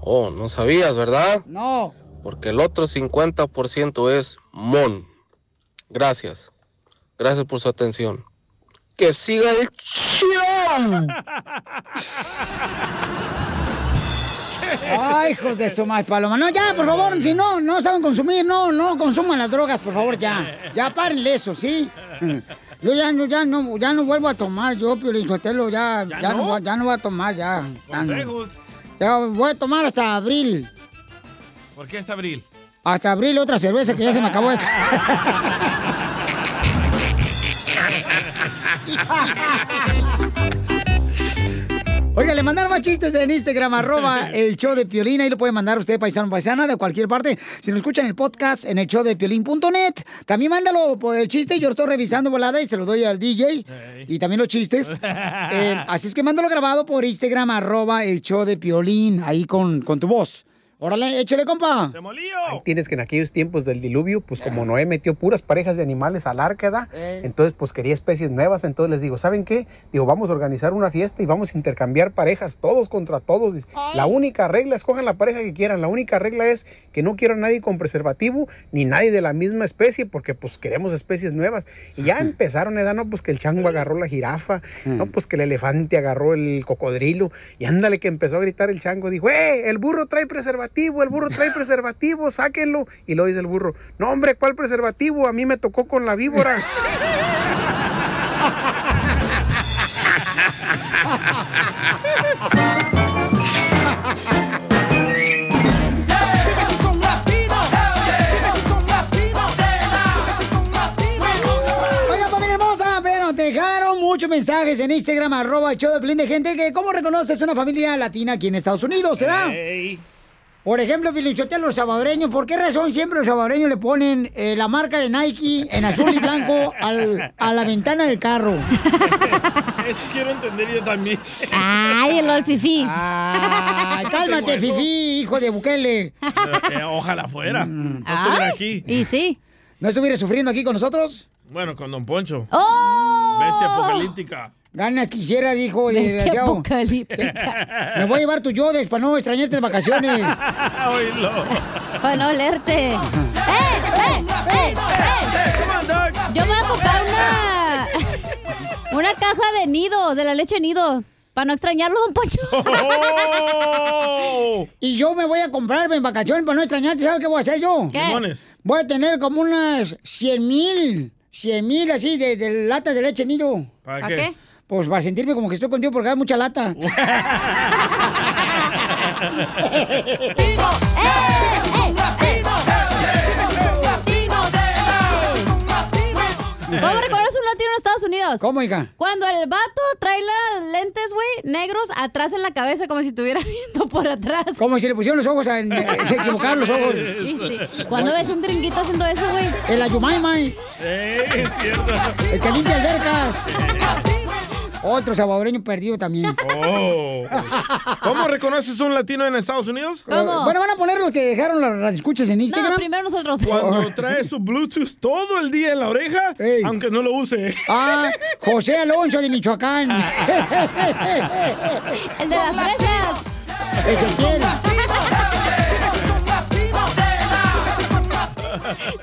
Oh, no sabías, ¿verdad? No. Porque el otro cincuenta por ciento es mon. Gracias. Gracias por su atención. ¡Que siga el chillón! Ay, hijos de su madre, paloma. No, ya, por favor, si no, no saben consumir, no, no consuman las drogas, por favor, ya. Ya párenle eso, ¿sí? Yo ya no, ya no, ya no vuelvo a tomar, yo, Piolín Sotelo, ya, ¿Ya, ya, no? No, ya no voy a tomar, ya. Consejos. Ya voy a tomar hasta abril. ¿Por qué hasta abril? Hasta abril otra cerveza que ya se me acabó esta. Oiga, le mandaron más chistes en Instagram, arroba el show de Piolín. Ahí lo puede mandar usted, paisano, paisana, de cualquier parte. Si nos escuchan el podcast en el show de piolín punto net. También mándalo por el chiste. Yo lo estoy revisando volada y se lo doy al D J. Hey. Y también los chistes. eh, así es que mándalo grabado por Instagram, arroba el show de Piolín. Ahí con, con tu voz. Órale, échale, compa. ¡Te molío! Ahí tienes que en aquellos tiempos del diluvio, pues como Noé metió puras parejas de animales al arca, ¿da? Eh. Entonces, pues quería especies nuevas. Entonces les digo, ¿saben qué? Digo, vamos a organizar una fiesta y vamos a intercambiar parejas, todos contra todos. Ay. La única regla, escojan la pareja que quieran. La única regla es que no quiero a nadie con preservativo ni nadie de la misma especie, porque pues queremos especies nuevas. Y ya empezaron, ¿eh? No, pues que el chango agarró la jirafa, no, pues que el elefante agarró el cocodrilo. Y ándale que empezó a gritar el chango. Dijo, ¡eh! El burro trae preservativo. El burro trae preservativo, sáquenlo. Y lo dice el burro, no hombre, ¿cuál preservativo? A mí me tocó con la víbora. Muchos mensajes en Instagram, arroba el show de Piolín, de gente que, ¿cómo reconoces una familia latina aquí en Estados Unidos? ¿Se da? Hey. Por ejemplo, Pilinchotea, los salvadoreños, ¿por qué razón siempre los salvadoreños le ponen eh, la marca de Nike en azul y blanco al, a la ventana del carro? Eso quiero entender yo también. ¡Ay, el fifí! Ah, ¡cálmate, fifí, hijo de Bukele! Eh, ojalá fuera. Mm. No estuviera aquí. Y sí. ¿No estuviera sufriendo aquí con nosotros? Bueno, con Don Poncho. ¡Oh! Bestia apocalíptica. Ganas quisiera, hijo. Este apocalíptica. Me voy a llevar tu Yodex para no extrañarte en vacaciones. Oílo. Para no olerte. ¡Eh, eh, eh! ¡Eh! Yo me voy a comprar una... una caja de nido, de la leche nido. Para no extrañarlo, Don Poncho. Oh. Y yo me voy a comprarme en vacaciones para no extrañarte. ¿Sabes qué voy a hacer yo? ¿Qué? Voy a tener como unas cien mil, cien mil así de, de latas de leche nido. ¿Para qué? ¿Qué? Pues para sentirme como que estoy contigo porque hay mucha lata. ¿Cómo reconoces un latino en Estados Unidos? ¿Cómo, hija? Cuando el vato trae las lentes, güey, negros atrás en la cabeza, como si estuviera viendo por atrás. Como si le pusieron los ojos, a, eh, se equivocaron los ojos. Y sí. Cuando ves un gringuito haciendo eso, güey. El ayumaymay. Eh, es cierto. El que limpia albercas. Otro salvadoreño perdido también. Oh. ¿Cómo reconoces un latino en Estados Unidos? ¿Cómo? Bueno, van a poner los que dejaron las, las escuchas en Instagram. No, primero nosotros. Cuando trae su Bluetooth todo el día en la oreja, ey, aunque no lo use. Ah, José Alonso de Michoacán. El de las fresas. Ezequiel.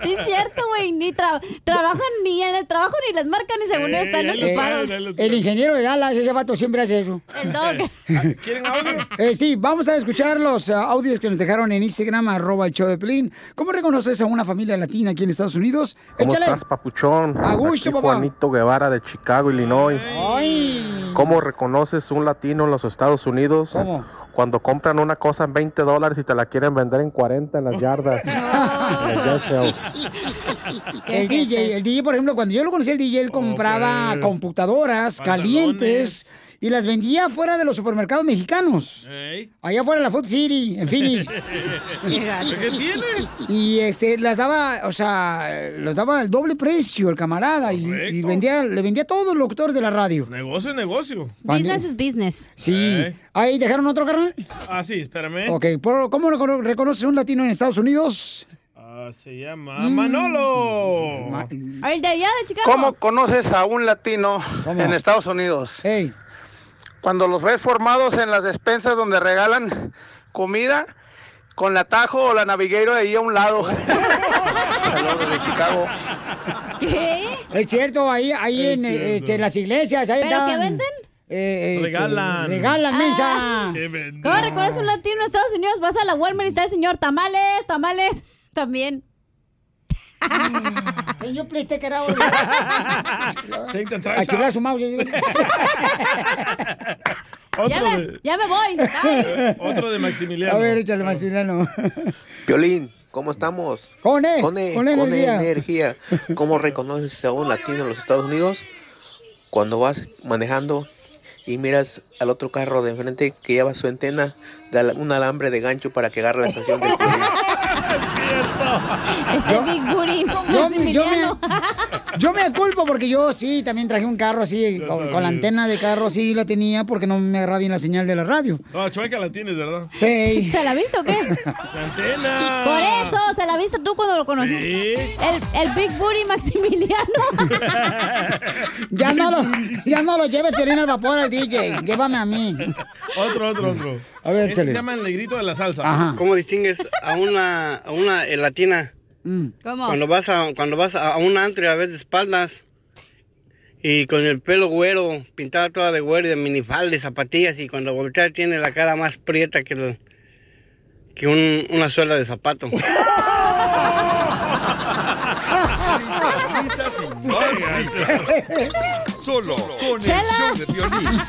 Sí, es cierto, güey. Ni tra trabajan ni en el trabajo, ni les marcan, ni según eh, están ocupados. Eh, el ingeniero de Dallas, ese vato siempre hace eso. El dog. ¿Quieren audio? Eh, sí, vamos a escuchar los uh, audios que nos dejaron en Instagram, arroba el show de Piolín. ¿Cómo reconoces a una familia latina aquí en Estados Unidos? ¿Cómo Échale. estás, papuchón? A gusto, papá. Juanito Guevara de Chicago, Illinois. Ay. ¿Cómo reconoces un latino en los Estados Unidos? ¿Cómo? Cuando compran una cosa en veinte dólares y te la quieren vender en cuarenta en las yardas. El D J, el D J, por ejemplo, cuando yo lo conocí, el D J, él compraba okay. computadoras Pantalones. calientes y las vendía fuera de los supermercados mexicanos. Hey. Allá fuera de la Food City, en Phoenix. ¿Qué tiene? Y este, las daba, o sea, los daba al doble precio el camarada. Y, y vendía, le vendía a todos los locutores de la radio. Negocio es negocio. Business es business. Sí. Hey. Ahí dejaron otro, carnal. Ah, sí, espérame. Ok, ¿cómo reconoces un latino en Estados Unidos? Uh, se llama Manolo. Ma el de allá de Chicago. ¿Cómo conoces a un latino ¿Cómo? en Estados Unidos? Hey. Cuando los ves formados en las despensas donde regalan comida, con la Tajo o la Navigator ahí a un lado. Saludos de Chicago. ¿Qué? Es cierto, ahí, ahí en, cierto. Eh, en las iglesias. Ahí ¿Pero qué venden? Eh, eh, regalan. Regalan, ah, mensa. ¿Cómo recuerdas un latino en Estados Unidos? Vas a la Walmart y está el señor tamales, tamales, también. Yo pliste que era hoy. A chiflar su mouse. Ya me, ya me voy. Bye. Otro de Maximiliano. A ver, échale, Maximiliano. Piolín, ¿cómo estamos? Con él. Con, él, con, él, con él energía. energía. ¿Cómo reconoces a un latino en los Estados Unidos? Cuando vas manejando y miras al otro carro de enfrente que lleva su antena, de un alambre de gancho para que agarre la estación del Piolín. Ese Big Booty. Yo, yo, me, yo me culpo porque yo sí también traje un carro así, con, con la antena de carro sí la tenía porque no me agarraba bien la señal de la radio. No, chueca la tienes, ¿verdad? Hey. ¿Se la viste o qué? La antena. Por eso, se la viste tú cuando lo conociste. Sí. El, el Big Booty Maximiliano. ya, no lo, ya no lo lleves, Piolín, al vapor al D J. Llévame a mí. Otro, otro, otro. A ver, este se llama el negrito de la salsa. Ajá. ¿Cómo distingues a una, a una latina? ¿Cómo? Cuando vas a, cuando vas a un antro y a ver de espaldas y con el pelo güero, pintada toda de güero y de minifaldas, zapatillas, y cuando voltea tiene la cara más prieta que, el, que un, una suela de zapato. Risas, risas y más risas. Solo con Chela. El show de Piolín.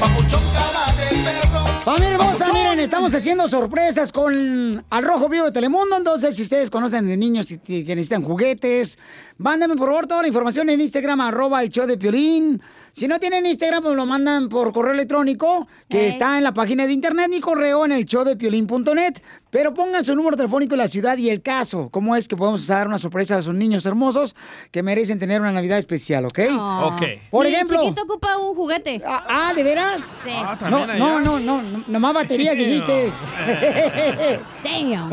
Papuchón cara de perro. Familia hermosa, Papuchón. Miren, estamos haciendo sorpresas con al Rojo Vivo de Telemundo. Entonces, si ustedes conocen de niños que necesitan juguetes, mándenme por favor toda la información en Instagram, arroba el show de Piolín. Si no tienen Instagram, pues lo mandan por correo electrónico, que hey. está en la página de internet, mi correo en el show de piolín punto net. Pero pongan su número telefónico, la ciudad y el caso. ¿Cómo es que podemos dar una sorpresa a esos niños hermosos que merecen tener una Navidad especial, ok? Oh. okay. Por Mi ejemplo... Mi chiquito ocupa un juguete. Ah, ¿de veras? Sí. Ah, no, no, no, no, no, nomás batería que dijiste. Damn.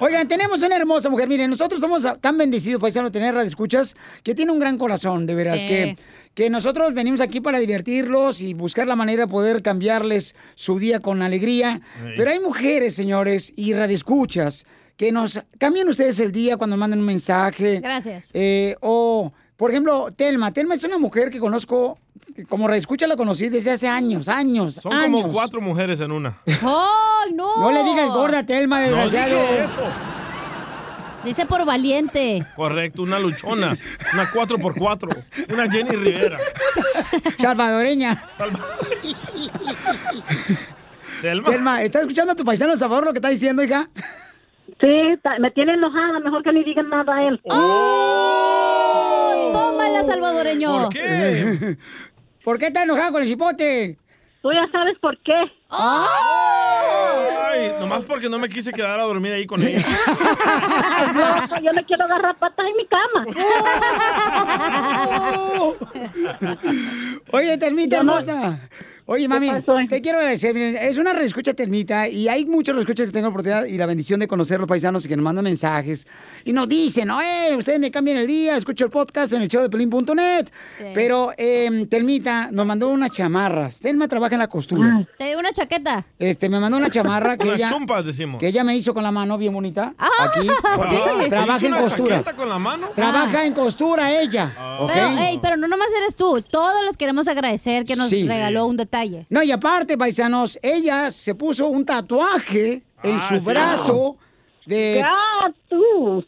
Oigan, tenemos una hermosa mujer. Miren, nosotros somos tan bendecidos, paisano, tener radioescuchas, que tiene un gran corazón, de veras, sí. que, que nosotros venimos aquí para divertirlos y buscar la manera de poder cambiarles su día con alegría. Sí. Pero hay mujeres, señores, y radioescuchas, que nos cambian ustedes el día cuando mandan un mensaje. Gracias. Eh, o, por ejemplo, Telma. Telma es una mujer que conozco... Como reescucha la conocí desde hace años, años, Son años. como cuatro mujeres en una. ¡Oh, no! No le digas gorda, Telma, desgraciado. No dije eso. Dice por valiente. Correcto, una luchona, una cuatro por cuatro, una Jenny Rivera. Salvadoreña. Salvadoreña. Telma. Telma, ¿estás escuchando a tu paisano Salvador lo que está diciendo, hija? Sí, me tiene enojada, mejor que ni digan nada a él. ¡Oh! ¡Tómala, salvadoreño! ¿Por qué? ¿Por qué está enojado con el cipote? Tú ya sabes por qué. ¡Oh! Ay, Nomás porque no me quise quedar a dormir ahí con ella. No, yo me quiero agarrar patas en mi cama. Oye, Termita hermosa. Oye, mami, te quiero agradecer. Es una reescucha, Termita, y hay muchos reescuchas que tengo la oportunidad y la bendición de conocer los paisanos y que nos mandan mensajes y nos dicen, oye, ustedes me cambian el día, escucho el podcast en el show de Piolín punto net. Sí. Pero eh, Termita nos mandó unas chamarras. Telma trabaja en la costura. ¿Te dio una chaqueta? Este, me mandó una chamarra que ella... chumpas, decimos. Que ella me hizo con la mano, bien bonita. Ah, aquí. ¿Sí? Trabaja en costura. ¿Chaqueta con la mano? Trabaja ah. en costura ella. Ah. ¿Okay? Pero, hey, pero no nomás eres tú. Todos les queremos agradecer que nos sí. regaló un detalle. No, y aparte, paisanos, ella se puso un tatuaje en ah, su sí, brazo no. de... ¡Ah, tú!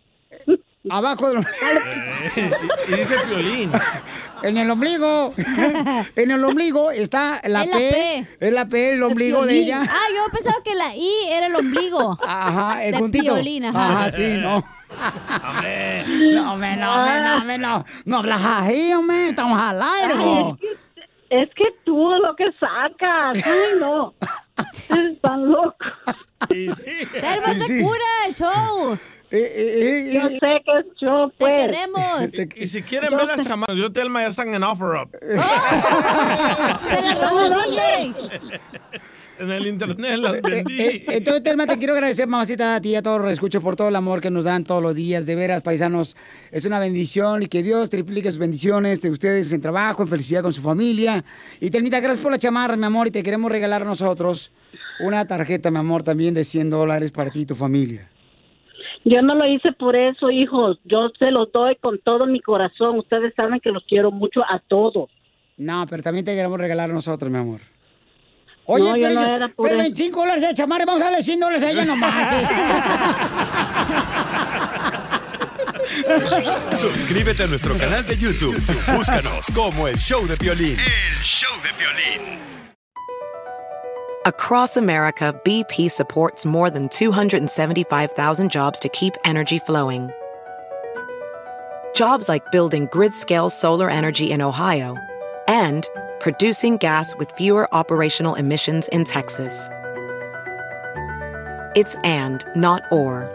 Abajo del ombligo. Y dice Piolín. En el ombligo. En el ombligo está la es P. La P. Es la P, el ombligo el de ella. Ah, yo pensaba que la I era el ombligo. Ajá, el de puntito. Piolín, ajá. Ajá, sí, no. No, me, no, me, no, me, no. No hablas así, hombre. Estamos al aire, ¿no? Es que tú lo que sacas, ay no, es tan loco. Sí, sí. Telma se sí. cura el show. Eh, eh, eh, yo sé que es show, pues. Te queremos. Y, y si quieren yo ver te... las chamanas, yo Telma ya están en Offer Up. Oh, se las robó el D J. En el internet las vendí. Eh, eh, entonces, Telma, te quiero agradecer, mamacita, a ti y a todos los escucho por todo el amor que nos dan todos los días. De veras, paisanos, es una bendición y que Dios triplique sus bendiciones de ustedes en trabajo, en felicidad con su familia. Y, Telmita, gracias por la chamarra, mi amor, y te queremos regalar nosotros una tarjeta, mi amor, también de cien dólares para ti y tu familia. Yo no lo hice por eso, hijos. Yo se los doy con todo mi corazón. Ustedes saben que los quiero mucho a todos. No, pero también te queremos regalar nosotros, mi amor. Oye, no, pero, no pero veinticinco dólares de chamarra, vamos a darle cien dólares a ella, no manches. Suscríbete a nuestro canal de YouTube. Búscanos como El Show de Piolín. El Show de Piolín. Across America, B P supports more than two hundred seventy-five thousand jobs to keep energy flowing. Jobs like building grid-scale solar energy in Ohio and producing gas with fewer operational emissions in Texas. It's and, not or.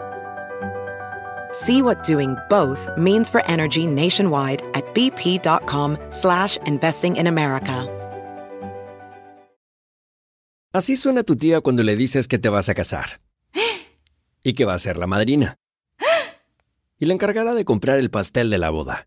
See what doing both means for energy nationwide at bp.com slash investing in America. Así suena tu tía cuando le dices que te vas a casar. ¿Eh? Y que va a ser la madrina. ¿Ah? Y la encargada de comprar el pastel de la boda.